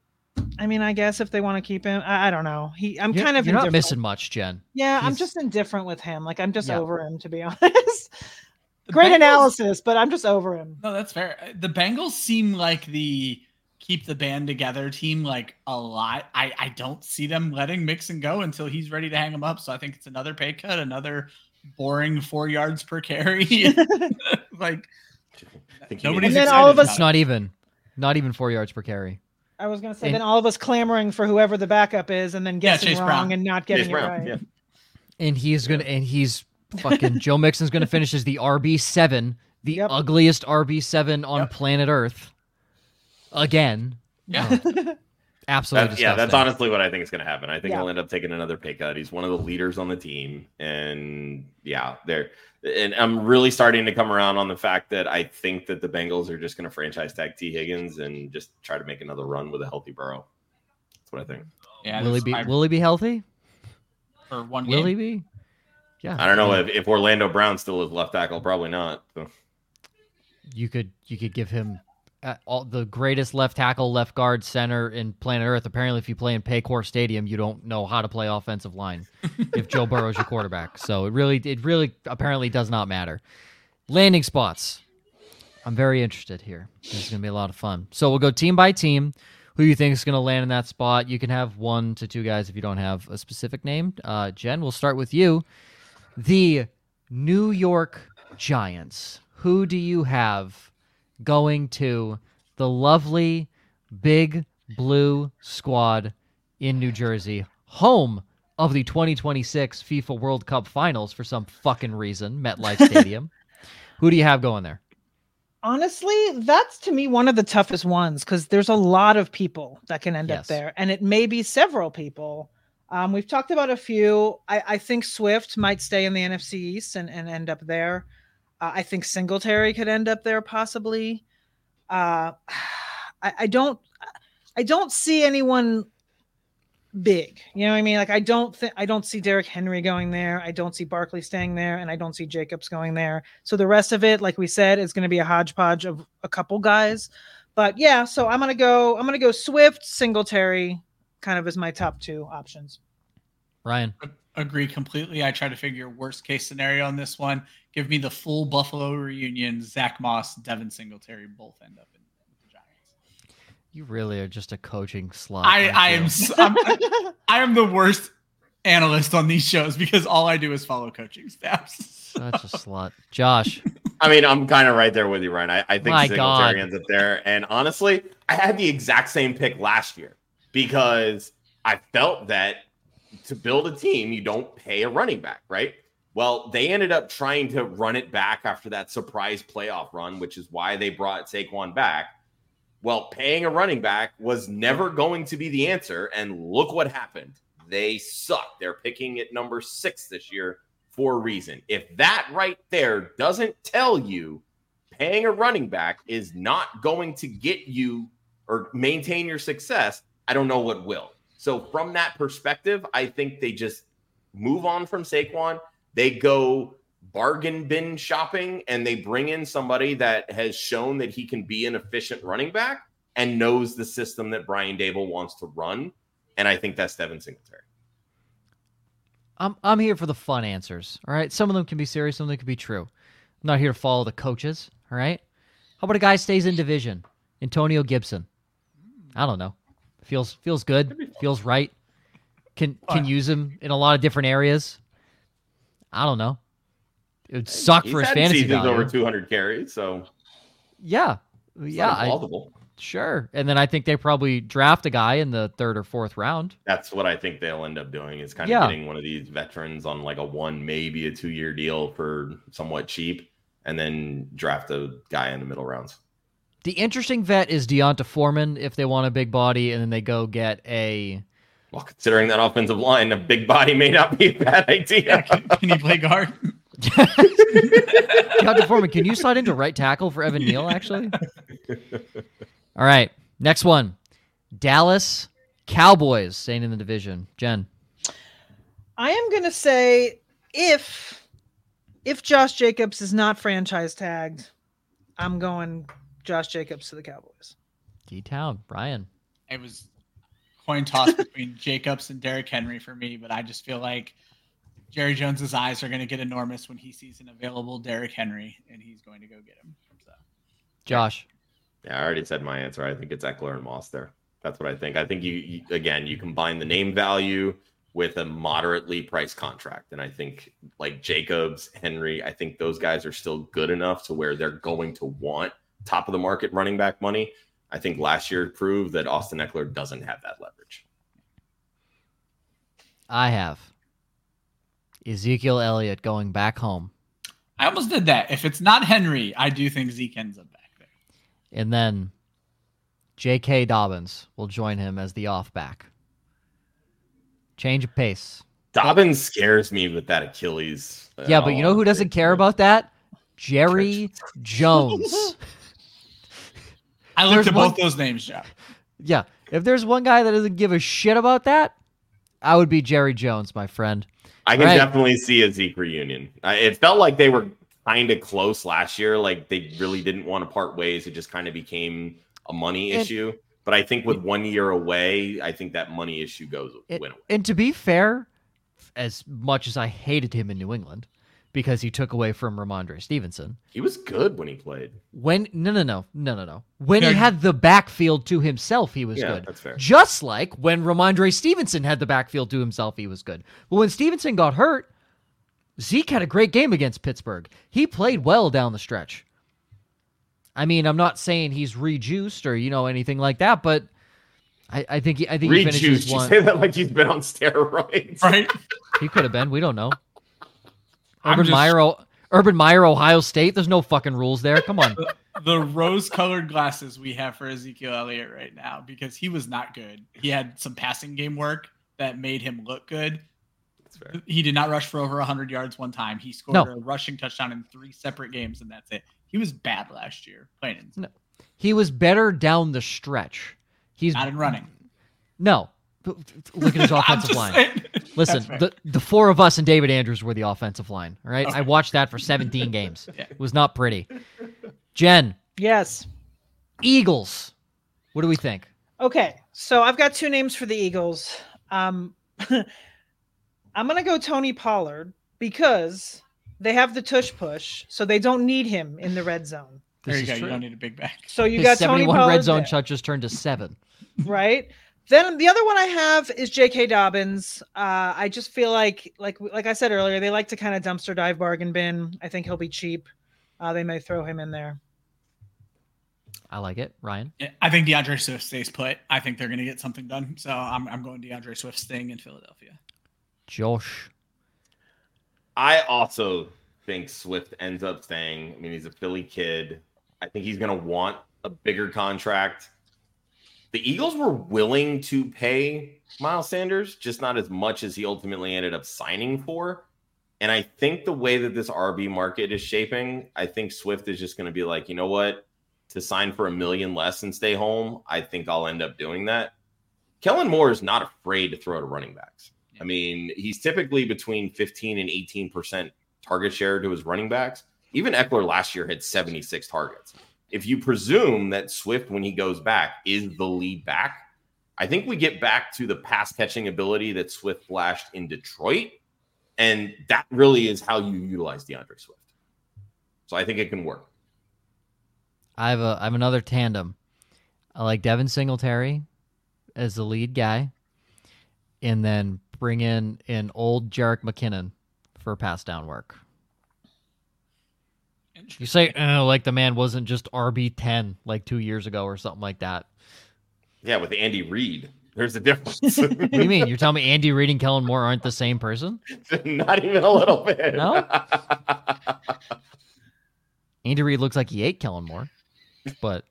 I mean, I guess if they want to keep him, I don't know. You're not missing much, Jen. Yeah. I'm just indifferent with him. Like, I'm just over him, to be honest. Great analysis, but I'm just over him. No, that's fair. The Bengals seem like the keep the band together team, like, a lot. I don't see them letting Mixon go until he's ready to hang him up. So I think it's another pay cut, another boring 4 yards per carry. Like, nobody's excited all of us. It's not even 4 yards per carry. I was going to say, then all of us clamoring for whoever the backup is and then guessing wrong Brown. And not getting it right. Yeah. And he's fucking Joe Mixon's going to finish as the RB7, the ugliest RB7 on planet Earth again. Yeah. Oh, absolutely. That's honestly what I think is going to happen. I think he'll end up taking another pay cut. He's one of the leaders on the team. And and I'm really starting to come around on the fact that I think that the Bengals are just going to franchise tag T. Higgins and just try to make another run with a healthy Burrow. That's what I think. Yeah, will he be healthy? For one game? Will he be? Yeah. I don't know if Orlando Brown still is left tackle. Probably not. So. You could give him all the greatest left tackle, left guard, center in planet Earth. Apparently, if you play in Paycor Stadium, you don't know how to play offensive line if Joe Burrow's your quarterback. So it really apparently does not matter. Landing spots. I'm very interested here. This is going to be a lot of fun. So we'll go team by team. Who you think is going to land in that spot? You can have 1 to 2 guys if you don't have a specific name. Jen, we'll start with you. The New York Giants. Who do you have going to the lovely Big Blue squad in New Jersey, home of the 2026 FIFA World Cup Finals for some fucking reason, MetLife Stadium? Who do you have going there? Honestly, that's to me one of the toughest ones because there's a lot of people that can end up there, and it may be several people. We've talked about a few. I think Swift might stay in the NFC East and end up there. I think Singletary could end up there possibly. I don't see anyone big. You know what I mean? Like, I don't see Derrick Henry going there. I don't see Barkley staying there, and I don't see Jacobs going there. So the rest of it, like we said, is going to be a hodgepodge of a couple guys. But yeah, so I'm gonna go Swift, Singletary, kind of as my top 2 options. Ryan. agree completely. I try to figure worst case scenario on this one. Give me the full Buffalo reunion, Zach Moss, Devin Singletary, both end up in the Giants. You really are just a coaching slob. I am the worst analyst on these shows because all I do is follow coaching staffs. Such a slut. Josh. I mean, I'm kind of right there with you, Ryan. I think Singletary ends up there. And honestly, I had the exact same pick last year because I felt that to build a team, you don't pay a running back, right? Well, they ended up trying to run it back after that surprise playoff run, which is why they brought Saquon back. Well, paying a running back was never going to be the answer. And look what happened. They suck. They're picking at number 6 this year for a reason. If that right there doesn't tell you paying a running back is not going to get you or maintain your success, I don't know what will. So from that perspective, I think they just move on from Saquon. They go bargain bin shopping and they bring in somebody that has shown that he can be an efficient running back and knows the system that Brian Daboll wants to run. And I think that's Devin Singletary. I'm here for the fun answers, all right? Some of them can be serious, some of them can be true. I'm not here to follow the coaches, all right? How about a guy stays in division? Antonio Gibson. I don't know. Feels good. Feels right. Can use him in a lot of different areas. I don't know. It would suck for his fantasy value. He's had seasons over 200 carries, so. Yeah. Sure. And then I think they probably draft a guy in the 3rd or 4th round. That's what I think they'll end up doing is kind of getting one of these veterans on like a 1, maybe a 2-year deal for somewhat cheap and then draft a guy in the middle rounds. The interesting vet is Deonta Foreman if they want a big body and then they go get a... Well, considering that offensive line, a big body may not be a bad idea. Yeah, can you play guard? Deonta Foreman, can you slide into right tackle for Evan Neal actually? All right, next one. Dallas Cowboys staying in the division. Jen. I am going to say if Josh Jacobs is not franchise tagged, I'm going Josh Jacobs to the Cowboys. D-Town, Brian. It was coin toss between Jacobs and Derrick Henry for me, but I just feel like Jerry Jones's eyes are going to get enormous when he sees an available Derrick Henry, and he's going to go get him. So, Josh. Yeah, I already said my answer. I think it's Ekeler and Moss there. That's what I think. I think you combine the name value with a moderately priced contract. And I think like Jacobs, Henry, I think those guys are still good enough to where they're going to want top of the market running back money. I think last year proved that Austin Ekeler doesn't have that leverage. I have Ezekiel Elliott going back home. I almost did that. If it's not Henry, I do think Zeke ends up back. And then J.K. Dobbins will join him as the off back. Change of pace. Dobbins scares me with that Achilles. Yeah, but you know who doesn't care about that? Jerry Jones. I looked at both those names, Jeff. Yeah. If there's one guy that doesn't give a shit about that, I would be Jerry Jones, my friend. I can definitely see a Zeke reunion. It felt like they were kind of close last year. Like they really didn't want to part ways. It just kind of became a money issue. But I think with 1 year away, I think that money issue went away. And to be fair, as much as I hated him in New England because he took away from Ramondre Stevenson, he was good when he played. When he had the backfield to himself, he was good. That's fair. Just like when Ramondre Stevenson had the backfield to himself, he was good. But when Stevenson got hurt, Zeke had a great game against Pittsburgh. He played well down the stretch. I mean, I'm not saying he's rejuiced or, anything like that, but I think he finishes one. You say that like he's been on steroids. Right? He could have been. We don't know. Urban Meyer, Ohio State. There's no fucking rules there. Come on. The rose-colored glasses we have for Ezekiel Elliott right now, because he was not good. He had some passing game work that made him look good. He did not rush for over 100 yards one time. He scored a rushing touchdown in 3 separate games, and that's it. He was bad last year. He was better down the stretch. He's not in running. No. Look at his offensive line. Saying. Listen, the 4 of us and David Andrews were the offensive line, all right? Okay. I watched that for 17 games. Yeah. It was not pretty. Jen. Yes. Eagles. What do we think? Okay, so I've got 2 names for the Eagles. I'm going to go Tony Pollard because they have the tush push, so they don't need him in the red zone. There you go. True. You don't need a big back. So you got 71 Tony Pollard red zone shot just turned to 7. Right. Then the other one I have is J.K. Dobbins. I just feel like I said earlier, they like to kind of dumpster dive bargain bin. I think he'll be cheap. They may throw him in there. I like it, Ryan. Yeah, I think DeAndre Swift stays put. I think they're going to get something done. So I'm going DeAndre Swift's thing in Philadelphia. Josh. I also think Swift ends up staying. I mean, he's a Philly kid. I think he's going to want a bigger contract. The Eagles were willing to pay Miles Sanders, just not as much as he ultimately ended up signing for. And I think the way that this RB market is shaping, I think Swift is just going to be like, you know what? To sign for $1 million less and stay home, I think I'll end up doing that. Kellen Moore is not afraid to throw to running backs. I mean, he's typically between 15 and 18% target share to his running backs. Even Ekeler last year had 76 targets. If you presume that Swift, when he goes back, is the lead back, I think we get back to the pass-catching ability that Swift flashed in Detroit, and that really is how you utilize DeAndre Swift. So I think it can work. I have another tandem. I like Devin Singletary as the lead guy, and then bring in an old Jerick McKinnon for pass-down work. You say, like the man wasn't just RB10 like 2 years ago or something like that. Yeah, with Andy Reid, there's a difference. What do you mean? You're telling me Andy Reid and Kellen Moore aren't the same person? Not even a little bit. No? Andy Reid looks like he ate Kellen Moore, but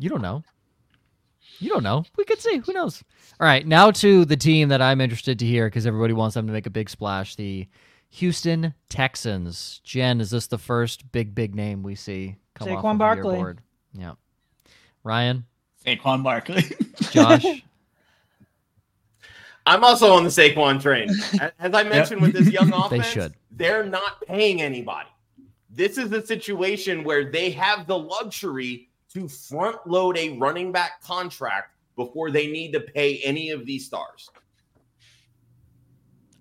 you don't know. You don't know. We could see. Who knows? All right, now to the team that I'm interested to hear because everybody wants them to make a big splash, the Houston Texans. Jen, is this the first big name we see come off of Barkley. Your board? Yeah. Ryan? Saquon Barkley. Josh? I'm also on the Saquon train. As I mentioned with this young offense, they're not paying anybody. This is a situation where they have the luxury to front load a running back contract before they need to pay any of these stars.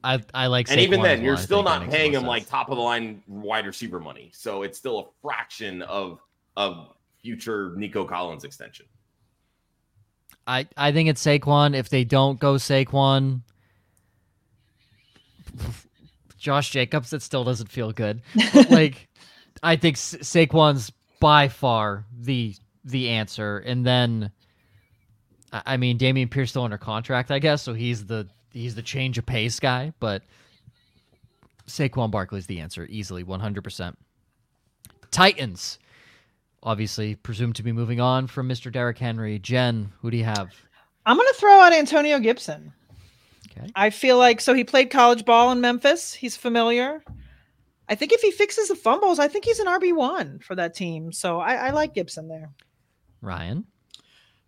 I like Saquon. And even then, you're still not paying him like top of the line wide receiver money. So it's still a fraction of future Nico Collins extension. I think it's Saquon. If they don't go Saquon, Josh Jacobs, that still doesn't feel good. But like, I think Saquon's by far the answer. And then, I mean, Damien Pierce still under contract, I guess. So he's the change of pace guy, but Saquon Barkley's the answer easily, 100%. Titans, obviously presumed to be moving on from Mr. Derrick Henry. Jen, who do you have? I'm going to throw out Antonio Gibson. Okay. I feel like, so he played college ball in Memphis. He's familiar. I think if he fixes the fumbles, I think he's an RB1 for that team. So I like Gibson there. Ryan?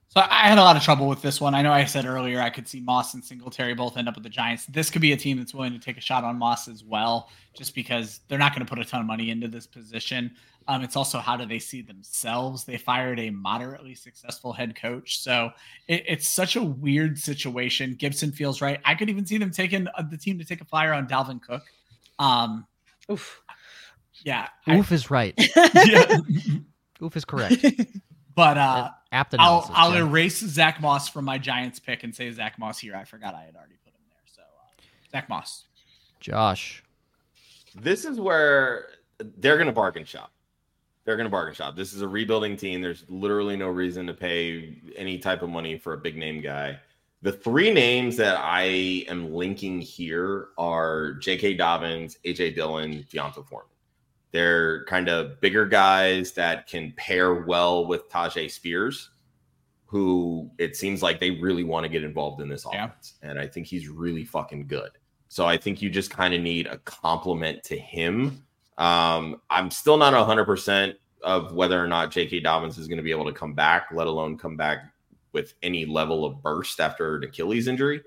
So I had a lot of trouble with this one. I know I said earlier I could see Moss and Singletary both end up with the Giants. This could be a team that's willing to take a shot on Moss as well, just because they're not going to put a ton of money into this position. It's also how do they see themselves? They fired a moderately successful head coach. So it's such a weird situation. Gibson feels right. I could even see them taking the team to take a flyer on Dalvin Cook. Oof. Yeah. Oof is right. Yeah. Oof is correct. But I'll erase Zach Moss from my Giants pick and say Zach Moss here. I forgot I had already put him there. So Zach Moss. Josh. This is where they're going to bargain shop. This is a rebuilding team. There's literally no reason to pay any type of money for a big name guy. The three names that I am linking here are J.K. Dobbins, AJ Dillon, Deonta Foreman. They're kind of bigger guys that can pair well with Tajay Spears, who it seems like they really want to get involved in this offense. Yeah. And I think he's really fucking good. So I think you just kind of need a complement to him. I'm still not 100% of whether or not J.K. Dobbins is going to be able to come back, let alone come back with any level of burst after an Achilles injury.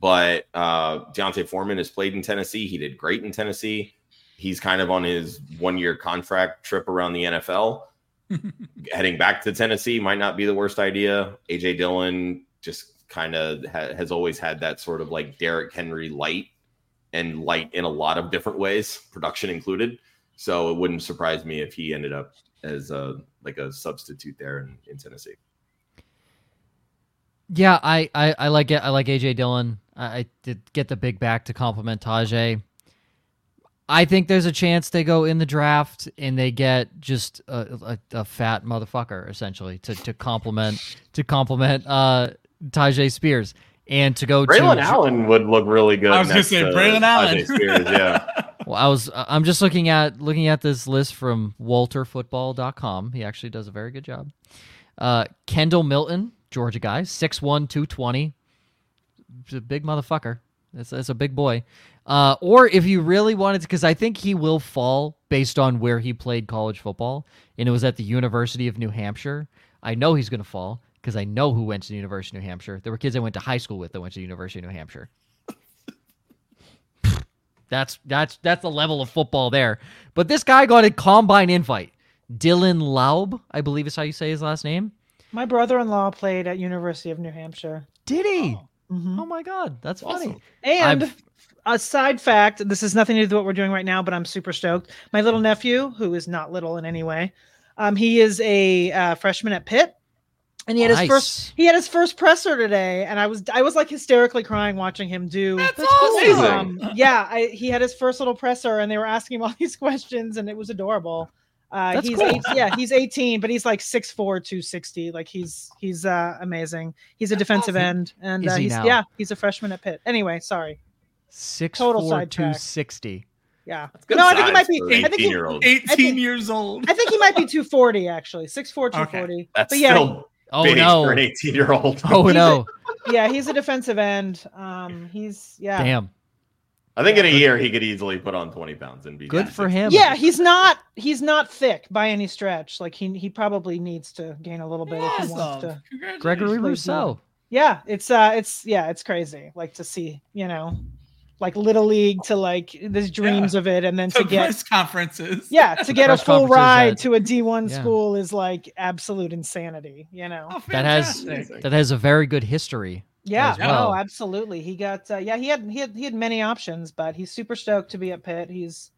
But Deonta Foreman has played in Tennessee. He did great in Tennessee. He's kind of on his one-year contract trip around the NFL. Heading back to Tennessee might not be the worst idea. A.J. Dillon, just kind of has always had that sort of like Derrick Henry light, and light in a lot of different ways, production included. So it wouldn't surprise me if he ended up as a substitute there in Tennessee. Yeah, I like it. I like AJ Dillon. I did get the big back to compliment Tajay. I think there's a chance they go in the draft and they get just a fat motherfucker essentially to compliment Tajay Spears. And to go Braylon Allen would look really good. I was going to say Braylon Allen. Spears, yeah. Well, I'm just looking at this list from WalterFootball.com. He actually does a very good job. Kendall Milton, Georgia guy, 6'1", 220. He's a big motherfucker. That's a big boy. Or if you really wanted to, because I think he will fall based on where he played college football, and it was at the University of New Hampshire. I know he's going to fall, because I know who went to the University of New Hampshire. There were kids I went to high school with that went to the University of New Hampshire. That's the level of football there. But this guy got a combine invite. Dylan Laub, I believe is how you say his last name. My brother-in-law played at University of New Hampshire. Did he? Oh, mm-hmm. Oh my God, that's awesome. Funny. And a side fact, this has nothing to do with what we're doing right now, but I'm super stoked. My little nephew, who is not little in any way, he is a freshman at Pitt. And he had his first presser today, and I was like hysterically crying watching him do. That's awesome. Yeah, he had his first little presser, and they were asking him all these questions, and it was adorable. That's he's cool. He's 18, but he's like 6'4", 260. Like he's amazing. He's a defensive end, and he's a freshman at Pitt. Anyway, sorry. 6'4", 260. Yeah, no, I think he might be 18 years old. I think he might be 240 actually, 6'4", 240. Okay. That's still. Oh no! For an 18-year-old. Oh no! He's a defensive end. He's. Damn. I think in a year he could easily put on 20 pounds and be good for him. Yeah, he's not thick by any stretch. Like he probably needs to gain a little bit if he wants to. Gregory Rousseau. Yeah, it's crazy. Like to see, like Little League to like these dreams of it, and then to get press conferences. Yeah, to get a full ride to a D1 school is like absolute insanity. That has a very good history. Yeah, well. Oh, absolutely. He got he had many options, but he's super stoked to be at Pitt. He's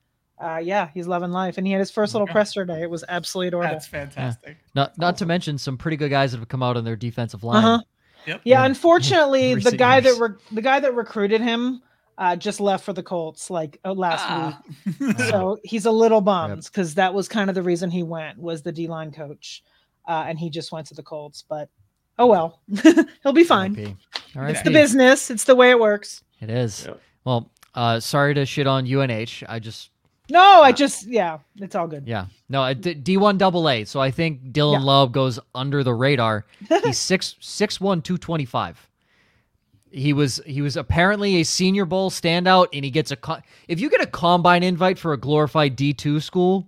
he's loving life, and he had his first little presser day. It was absolutely adorable. That's fantastic. Yeah. Not to mention some pretty good guys that have come out on their defensive line. Uh-huh. Yep. Yeah, unfortunately, the guy that recruited him. Just left for the Colts like last week. So he's a little bummed because that was kind of the reason he went was the D-line coach. And he just went to the Colts, but oh, well, he'll be fine. All right. It's the business. It's the way it works. It is. Yep. Well, sorry to shit on UNH. It's all good. Yeah. No, D1 AA. So I think Dylan Love goes under the radar. He's 6'1", 225. He was apparently a Senior Bowl standout, and he gets if you get a combine invite for a glorified D2 school,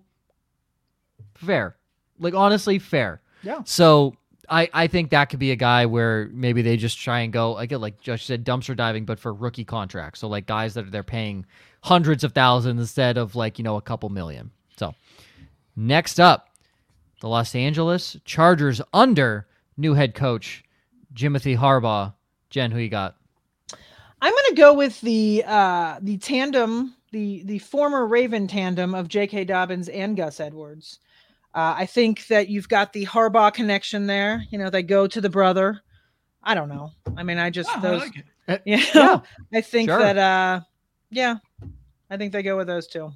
fair. Like, honestly, fair. Yeah. So I think that could be a guy where maybe they just try and go, I get like Josh said, dumpster diving, but for rookie contracts. So like guys that they're paying hundreds of thousands instead of like, a couple million. So next up, the Los Angeles Chargers under new head coach, Jimothy Harbaugh. Jen, who you got? I'm going to go with the tandem, the former Raven tandem of J.K. Dobbins and Gus Edwards. I think that you've got the Harbaugh connection there. They go to the brother. I don't know. I mean, those. I like it. I think that. I think they go with those two.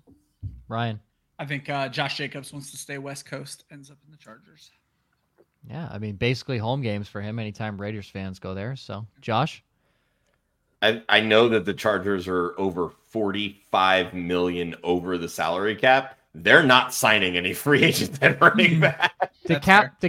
Ryan, I think Josh Jacobs wants to stay West Coast. Ends up in the Chargers. Yeah, I mean, basically home games for him anytime Raiders fans go there. So, Josh? I know that the Chargers are over $45 million over the salary cap. They're not signing any free agents at running back. The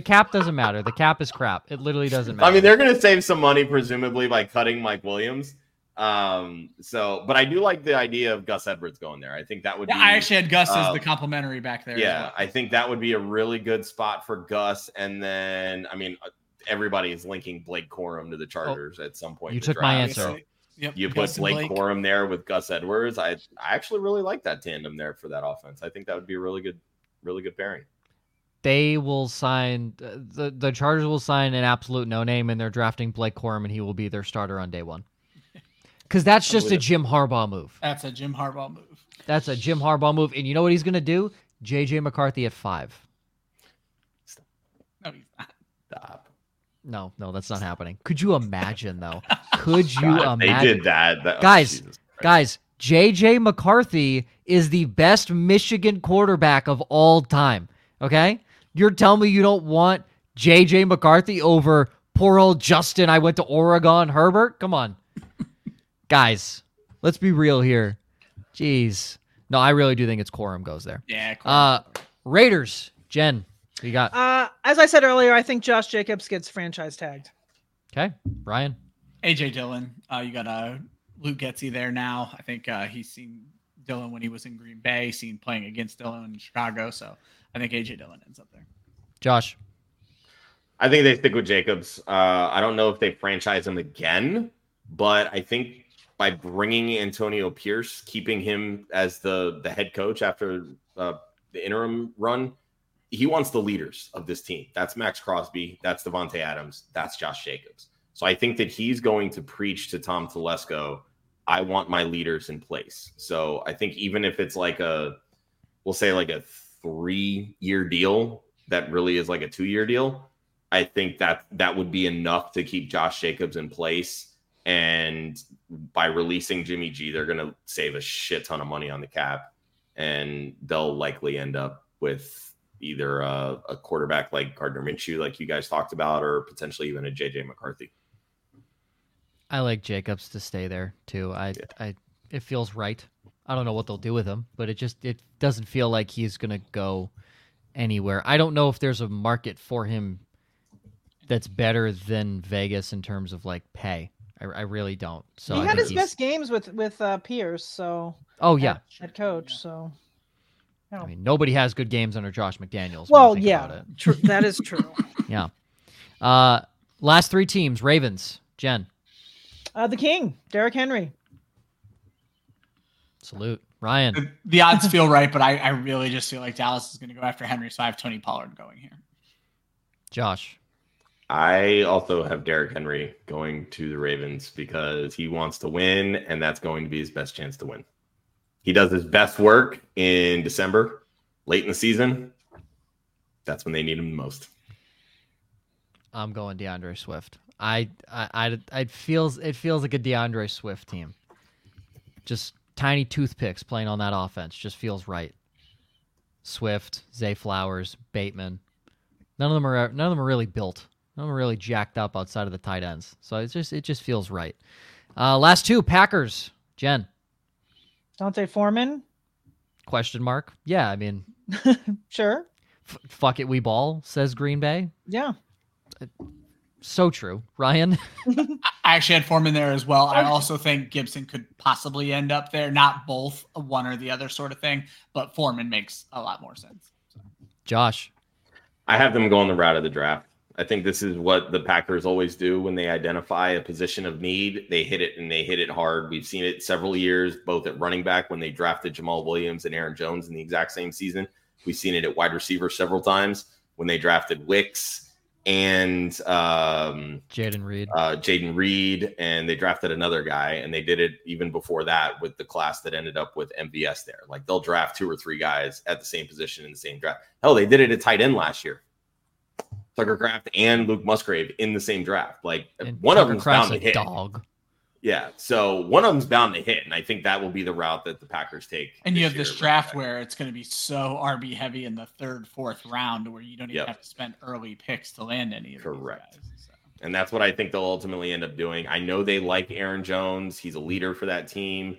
cap doesn't matter. The cap is crap. It literally doesn't matter. I mean, they're going to save some money, presumably, by cutting Mike Williams. But I do like the idea of Gus Edwards going there. I think that would be, I actually had Gus as the complimentary back there. Yeah. As well. I think that would be a really good spot for Gus. And then, I mean, everybody is linking Blake Corum to the Chargers at some point. You took my answer. Yep, you put Blake Corum there with Gus Edwards. I actually really like that tandem there for that offense. I think that would be a really good pairing. they will sign, the Chargers will sign an absolute no-name, and they're drafting Blake Corum, and he will be their starter on day one. Because that's just a Jim Harbaugh move. That's a Jim Harbaugh move. That's a Jim Harbaugh move. And you know what he's going to do? J.J. McCarthy at 5. Stop. No, he's not. Stop. No, that's not happening. Could you imagine, though? Could you imagine? They did that. Guys, J.J. McCarthy is the best Michigan quarterback of all time. Okay? You're telling me you don't want J.J. McCarthy over poor old Justin, I went to Oregon, Herbert? Come on. Guys, let's be real here. Jeez. No, I really do think it's Corum goes there. Yeah, Corum. Raiders, Jen, who you got? As I said earlier, I think Josh Jacobs gets franchise tagged. Okay, Brian. AJ Dillon. You got Luke Getsy there now. I think he's seen Dillon when he was in Green Bay, seen playing against Dillon in Chicago, so I think AJ Dillon ends up there. Josh. I think they stick with Jacobs. I don't know if they franchise him again, but I think by bringing Antonio Pierce, keeping him as the head coach after the interim run, he wants the leaders of this team. That's Max Crosby. That's Devontae Adams. That's Josh Jacobs. So I think that he's going to preach to Tom Telesco, I want my leaders in place. So I think even if it's like we'll say a 3-year deal that really is like a 2-year deal, I think that would be enough to keep Josh Jacobs in place. And by releasing Jimmy G, they're going to save a shit ton of money on the cap, and they'll likely end up with either a quarterback like Gardner Minshew, like you guys talked about, or potentially even a J.J. McCarthy. I like Jacobs to stay there too. It feels right. I don't know what they'll do with him, but it doesn't feel like he's going to go anywhere. I don't know if there's a market for him that's better than Vegas in terms of like pay. I really don't. So he had his best games with Pierce. So head coach. So I mean, nobody has good games under Josh McDaniels. Well, yeah, that is true. Yeah. Last three teams: Ravens. Jen. The King, Derrick Henry. Salute, Ryan. The odds feel right, but I really just feel like Dallas is going to go after Henry, so I have Tony Pollard going here. Josh. I also have Derrick Henry going to the Ravens because he wants to win, and that's going to be his best chance to win. He does his best work in December, late in the season. That's when they need him the most. I'm going DeAndre Swift. It feels like a DeAndre Swift team. Just tiny toothpicks playing on that offense. Just feels right. Swift, Zay Flowers, Bateman. None of them are really built. None of them are really jacked up outside of the tight ends. So it just feels right. Last two, Packers. Jen. Deonta Foreman? Question mark. Yeah, I mean. Sure. Fuck it, we ball, says Green Bay. Yeah. So true. Ryan? I actually had Foreman there as well. I also think Gibson could possibly end up there. Not both, one or the other sort of thing, but Foreman makes a lot more sense. So. Josh? I have them going the route of the draft. I think this is what the Packers always do when they identify a position of need. They hit it, and they hit it hard. We've seen it several years, both at running back when they drafted Jamal Williams and Aaron Jones in the exact same season. We've seen it at wide receiver several times when they drafted Wicks and Jaden Reed, and they drafted another guy, and they did it even before that with the class that ended up with MVS there. Like, they'll draft 2 or 3 guys at the same position in the same draft. Hell, they did it at tight end last year. Tucker Kraft and Luke Musgrave in the same draft. Like, and one Tucker of them's Kraft's bound to hit. Dog. Yeah, so one of them's bound to hit, and I think that will be the route that the Packers take. And you have this draft where it's going to be so RB heavy in the 3rd, 4th round, where you don't even have to spend early picks to land any of Correct. These guys. So. And that's what I think they'll ultimately end up doing. I know they like Aaron Jones. He's a leader for that team.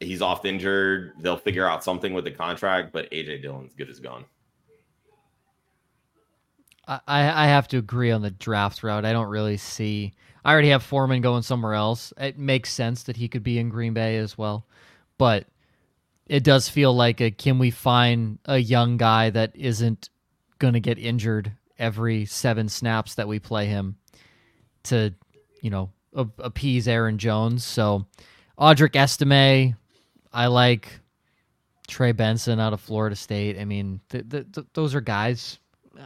He's oft injured. They'll figure out something with the contract, but AJ Dillon's good as gone. I have to agree on the draft route. I don't really see. I already have Foreman going somewhere else. It makes sense that he could be in Green Bay as well, but it does feel like can we find a young guy that isn't going to get injured every 7 snaps that we play him to, appease Aaron Jones. So Audric Estime, I like Trey Benson out of Florida State. I mean, those are guys.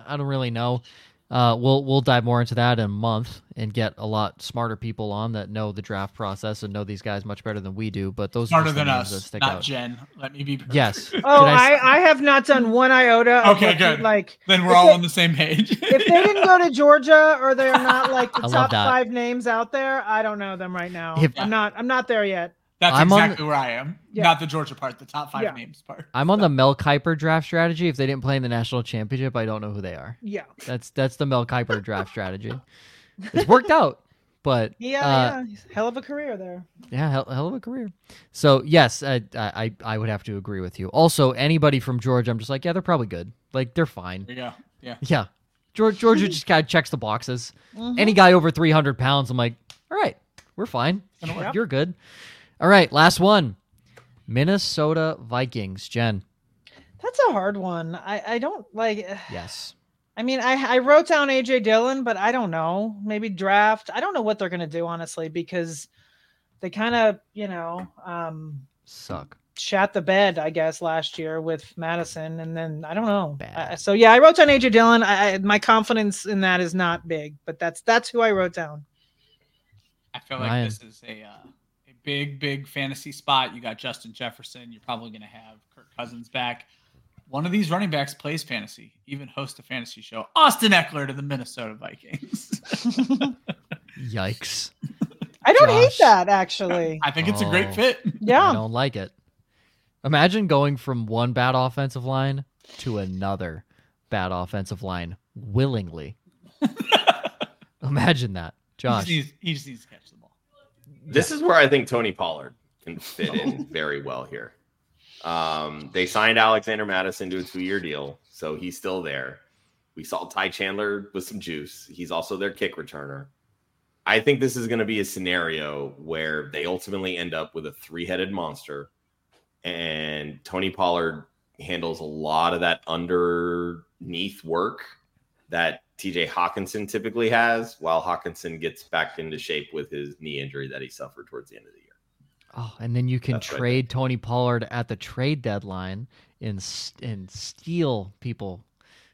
I don't really know. We'll dive more into that in a month and get a lot smarter people on that know the draft process and know these guys much better than we do. But those smarter than us, not out. Jen. Let me be perfect. Yes. Oh, I have not done one iota. Okay, good. Then we're all on the same page. If they didn't go to Georgia or they're not like the top five names out there, I don't know them right now. I'm not there yet. That's exactly where I am. Yeah. Not the Georgia part, the top five names part. I'm on the Mel Kiper draft strategy. If they didn't play in the national championship, I don't know who they are. Yeah. That's the Mel Kiper draft strategy. It's worked out, but yeah. Hell of a career there. Yeah. Hell of a career. So yes, I would have to agree with you. Also, anybody from Georgia, I'm just like, yeah, they're probably good. Like they're fine. Yeah. Yeah. Yeah. Georgia just kind of checks the boxes. Mm-hmm. Any guy over 300 pounds, I'm like, all right, we're fine. Yeah. You're good. All right, last one. Minnesota Vikings. Jen. That's a hard one. I don't like... Yes. I mean, I wrote down AJ Dillon, but I don't know. Maybe draft. I don't know what they're going to do, honestly, because they kind of, suck. Shat the bed, I guess, last year with Madison, and then I don't know. So, yeah, I wrote down AJ Dillon. My confidence in that is not big, but that's who I wrote down. I feel like Ryan. This is a... Big fantasy spot. You got Justin Jefferson. You're probably going to have Kirk Cousins back. One of these running backs plays fantasy, even hosts a fantasy show. Austin Ekeler to the Minnesota Vikings. Yikes. I don't hate that, actually. I think it's a great fit. Yeah. I don't like it. Imagine going from one bad offensive line to another bad offensive line willingly. Imagine that. Josh. He just needs to catch the ball. This is where I think Tony Pollard can fit in very well here. They signed Alexander Mattison to a 2-year deal, so he's still there. We saw Ty Chandler with some juice. He's also their kick returner. I think this is going to be a scenario where they ultimately end up with a 3-headed monster, and Tony Pollard handles a lot of that underneath work that TJ Hawkinson typically has, while Hawkinson gets back into shape with his knee injury that he suffered towards the end of the year. Oh, and then you can trade Tony Pollard at the trade deadline and steal people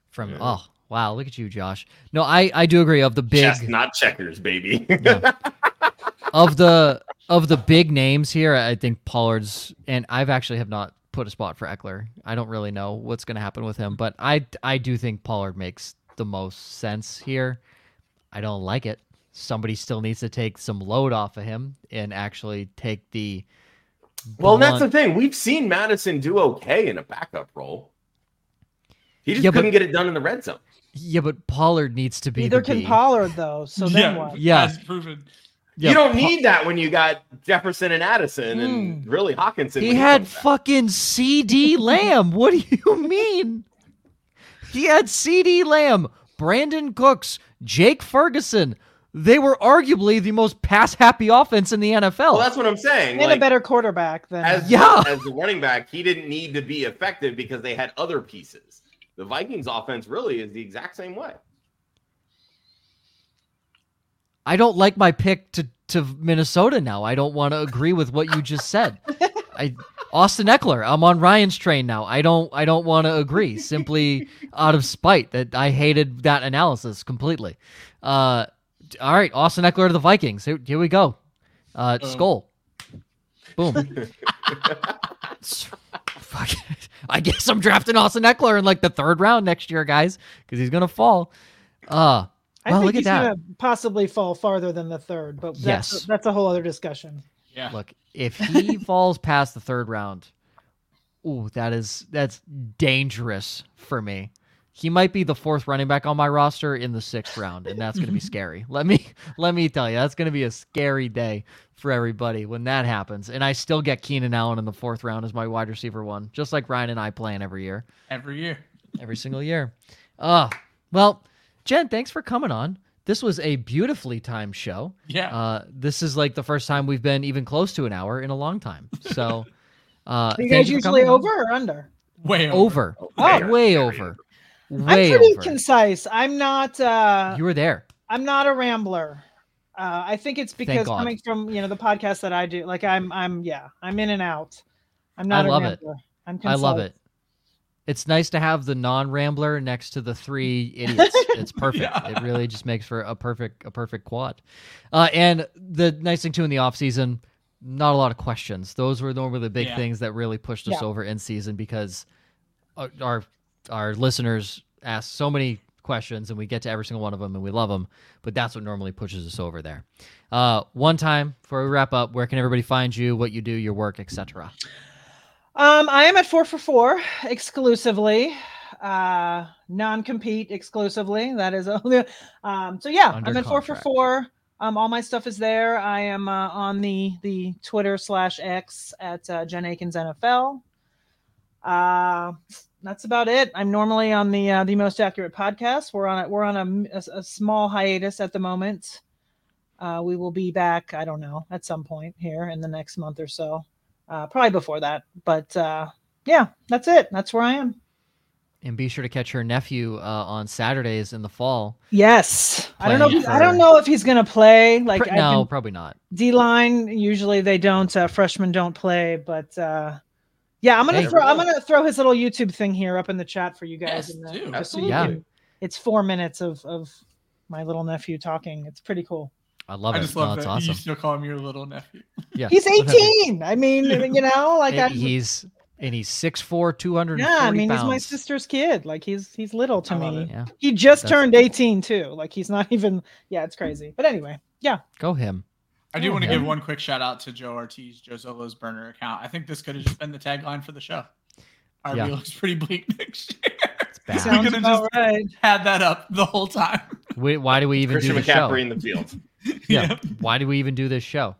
from. Yeah. Oh, wow. Look at you, Josh. No, I do agree. Of the big, not checkers, baby. Yeah. Of the big names here, I think Pollard's, and I've actually have not put a spot for Ekeler. I don't really know what's going to happen with him, but I do think Pollard makes the most sense here. I don't like it. Somebody still needs to take some load off of him and actually take the blunt. Well, that's the thing. We've seen Madison do okay in a backup role. He just couldn't get it done in the red zone. Yeah, but Pollard needs to be. Neither can Pollard, though. So then what? Yeah, that's proven. Yeah, you don't need that when you got Jefferson and Addison and really Hawkinson. He had fucking CD Lamb. What do you mean? He had CD Lamb, Brandon Cooks, Jake Ferguson. They were arguably the most pass-happy offense in the NFL. Well, that's what I'm saying. And a better quarterback than as the running back, he didn't need to be effective because they had other pieces. The Vikings offense really is the exact same way. I don't like my pick to Minnesota now. I don't want to agree with what you just said. Austin Ekeler, I'm on Ryan's train now. I don't want to agree, simply out of spite that I hated that analysis completely. All right, Austin Ekeler to the Vikings. Here we go. Skull. Boom. Fuck it. I guess I'm drafting Austin Ekeler in like the 3rd round next year, guys, because he's gonna fall. I think look he's at that. Gonna possibly fall farther than the 3rd, but that's a whole other discussion. Yeah. Look, if he falls past the 3rd round, that's dangerous for me. He might be the 4th running back on my roster in the 6th round, and that's going to be scary. Let me tell you, that's going to be a scary day for everybody when that happens. And I still get Keenan Allen in the 4th round as my wide receiver one, just like Ryan and I plan every year. Every single year. Well, Jen, thanks for coming on. This was a beautifully timed show. Yeah. This is like the first time we've been even close to an hour in a long time. So, you guys usually over or under? Way over. Way over. I'm pretty concise. I'm not. You were there. I'm not a rambler. I think it's because coming from the podcast that I do, like I'm in and out. I'm not a rambler. I'm concise. I love it. It's nice to have the non-rambler next to the three idiots. It's perfect. Yeah. It really just makes for a perfect quad. And the nice thing, too, in the offseason, not a lot of questions. Those were normally the big things that really pushed us over in season, because our listeners ask so many questions, and we get to every single one of them, and we love them. But that's what normally pushes us over there. One time, before we wrap up, where can everybody find you, what you do, your work, etc.? I am at 4 for 4 exclusively, non-compete exclusively. That is only, I'm at 4 for 4. All my stuff is there. I am, on the Twitter/X at, Jen Eakins NFL. That's about it. I'm normally on the Most Accurate podcast. We're on a small hiatus at the moment. We will be back, I don't know, at some point here in the next month or so. Probably before that, but that's it. That's where I am. And be sure to catch her nephew on Saturdays in the fall. Yes, I don't know if he's going to play. Like, probably not. D-line, usually they don't. Freshmen don't play, but I'm gonna throw his little YouTube thing here up in the chat for you guys. Yes, absolutely. Yeah. It's 4 minutes of my little nephew talking. It's pretty cool. I love it. I just love that. Awesome. You still call him your little nephew. Yeah. He's 18. I mean, he's 6'4", 240 pounds. Yeah, I mean, he's my sister's kid. Like, he's little to me. Yeah. He just turned 18 too. Like, he's not even, it's crazy. But anyway, go him. I do want to give one quick shout out to Joe Ortiz, Joe Zollo's burner account. I think this could have just been the tagline for the show. RB looks pretty bleak next year. It's bad. We could have just had that up the whole time. Why do we even do the show? Christian McCaffrey in the field. Yeah. Why do we even do this show?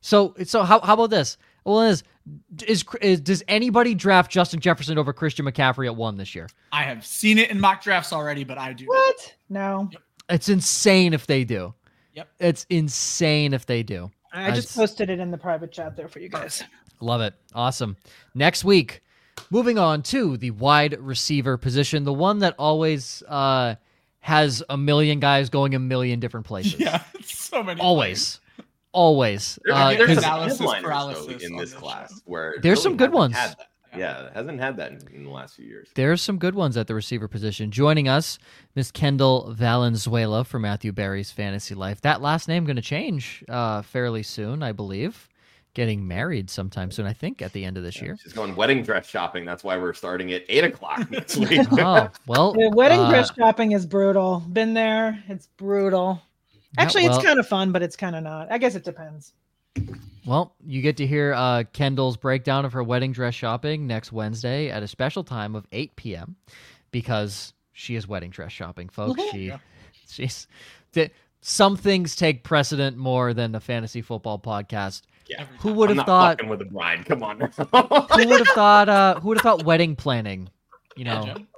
So how about this? Well, does anybody draft Justin Jefferson over Christian McCaffrey at 1 this year? I have seen it in mock drafts already, but I do. What? No. Yep. It's insane if they do. Yep. It's insane if they do. I just posted it in the private chat there for you guys. Love it. Awesome. Next week, moving on to the wide receiver position, the one that always has a million guys going a million different places. Yeah, so many. Always. There's analysis paralysis in this class where there's some good ones. Yeah, hasn't had that in the last few years. There's some good ones at the receiver position. Joining us, Miss Kendall Valenzuela from Matthew Berry's Fantasy Life. That last name going to change fairly soon, I believe. Getting married sometime soon, I think, at the end of this year. She's going wedding dress shopping. That's why we're starting at 8 o'clock next week. Oh, well. The wedding dress shopping is brutal. Been there. It's brutal. Actually, it's kind of fun, but it's kind of not. I guess it depends. Well, you get to hear Kendall's breakdown of her wedding dress shopping next Wednesday at a special time of 8 p.m. because she is wedding dress shopping, folks. Okay. She's... Some things take precedent more than the fantasy football podcast. Yeah. Who would have thought fucking with a bride? Come on. Who would have thought wedding planning,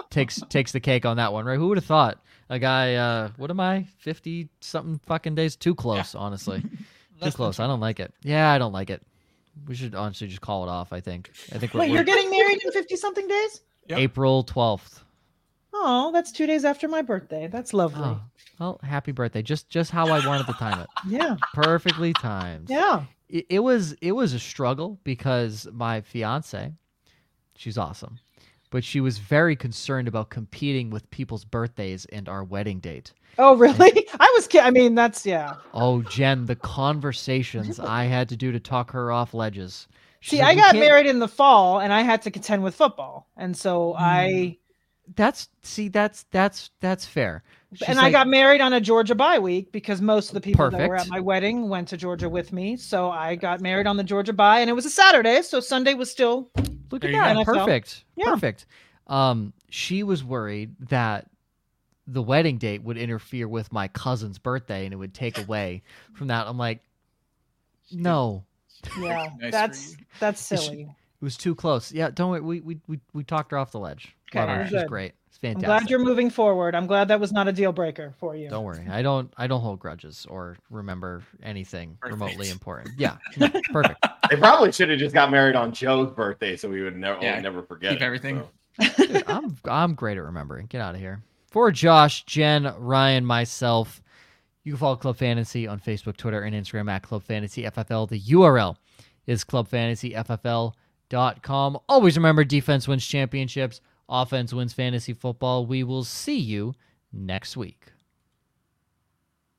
takes the cake on that one, right? Who would have thought a guy, 50 something fucking days? Too close, honestly. Too close. I don't like it. Yeah, I don't like it. We should honestly just call it off, I think. You're getting married in 50 something days? Yep. April 12th. Oh, that's 2 days after my birthday. That's lovely. Oh, well, happy birthday. Just how I wanted to time it. Yeah. Perfectly timed. Yeah. It was a struggle because my fiance, she's awesome, but she was very concerned about competing with people's birthdays and our wedding date. Oh, really? I was kidding. I mean, that's Oh, Jen, the conversations I had to do to talk her off ledges. She's I got married in the fall and I had to contend with football. And so that's fair. She's and I got married on a Georgia bye week because most of the people that were at my wedding went to Georgia with me. So I got married on the Georgia bye, and it was a Saturday, so Sunday was still perfect. Yeah. Perfect. She was worried that the wedding date would interfere with my cousin's birthday, and it would take away from that. I'm like, no. Yeah, that's silly. It was too close. Yeah, don't worry. We talked her off the ledge. Okay, she's great. It's fantastic. I'm glad you're moving forward. I'm glad that was not a deal breaker for you. Don't worry. I don't hold grudges or remember anything remotely important. Yeah, perfect. They probably should have just got married on Joe's birthday, so we would never forget. Keep everything. So. Dude, I'm great at remembering. Get out of here. For Josh, Jen, Ryan, myself, you can follow Club Fantasy on Facebook, Twitter, and Instagram at Club Fantasy FFL. The URL is clubfantasyffl.com. Always remember, defense wins championships. Offense Wins Fantasy Football. We will see you next week.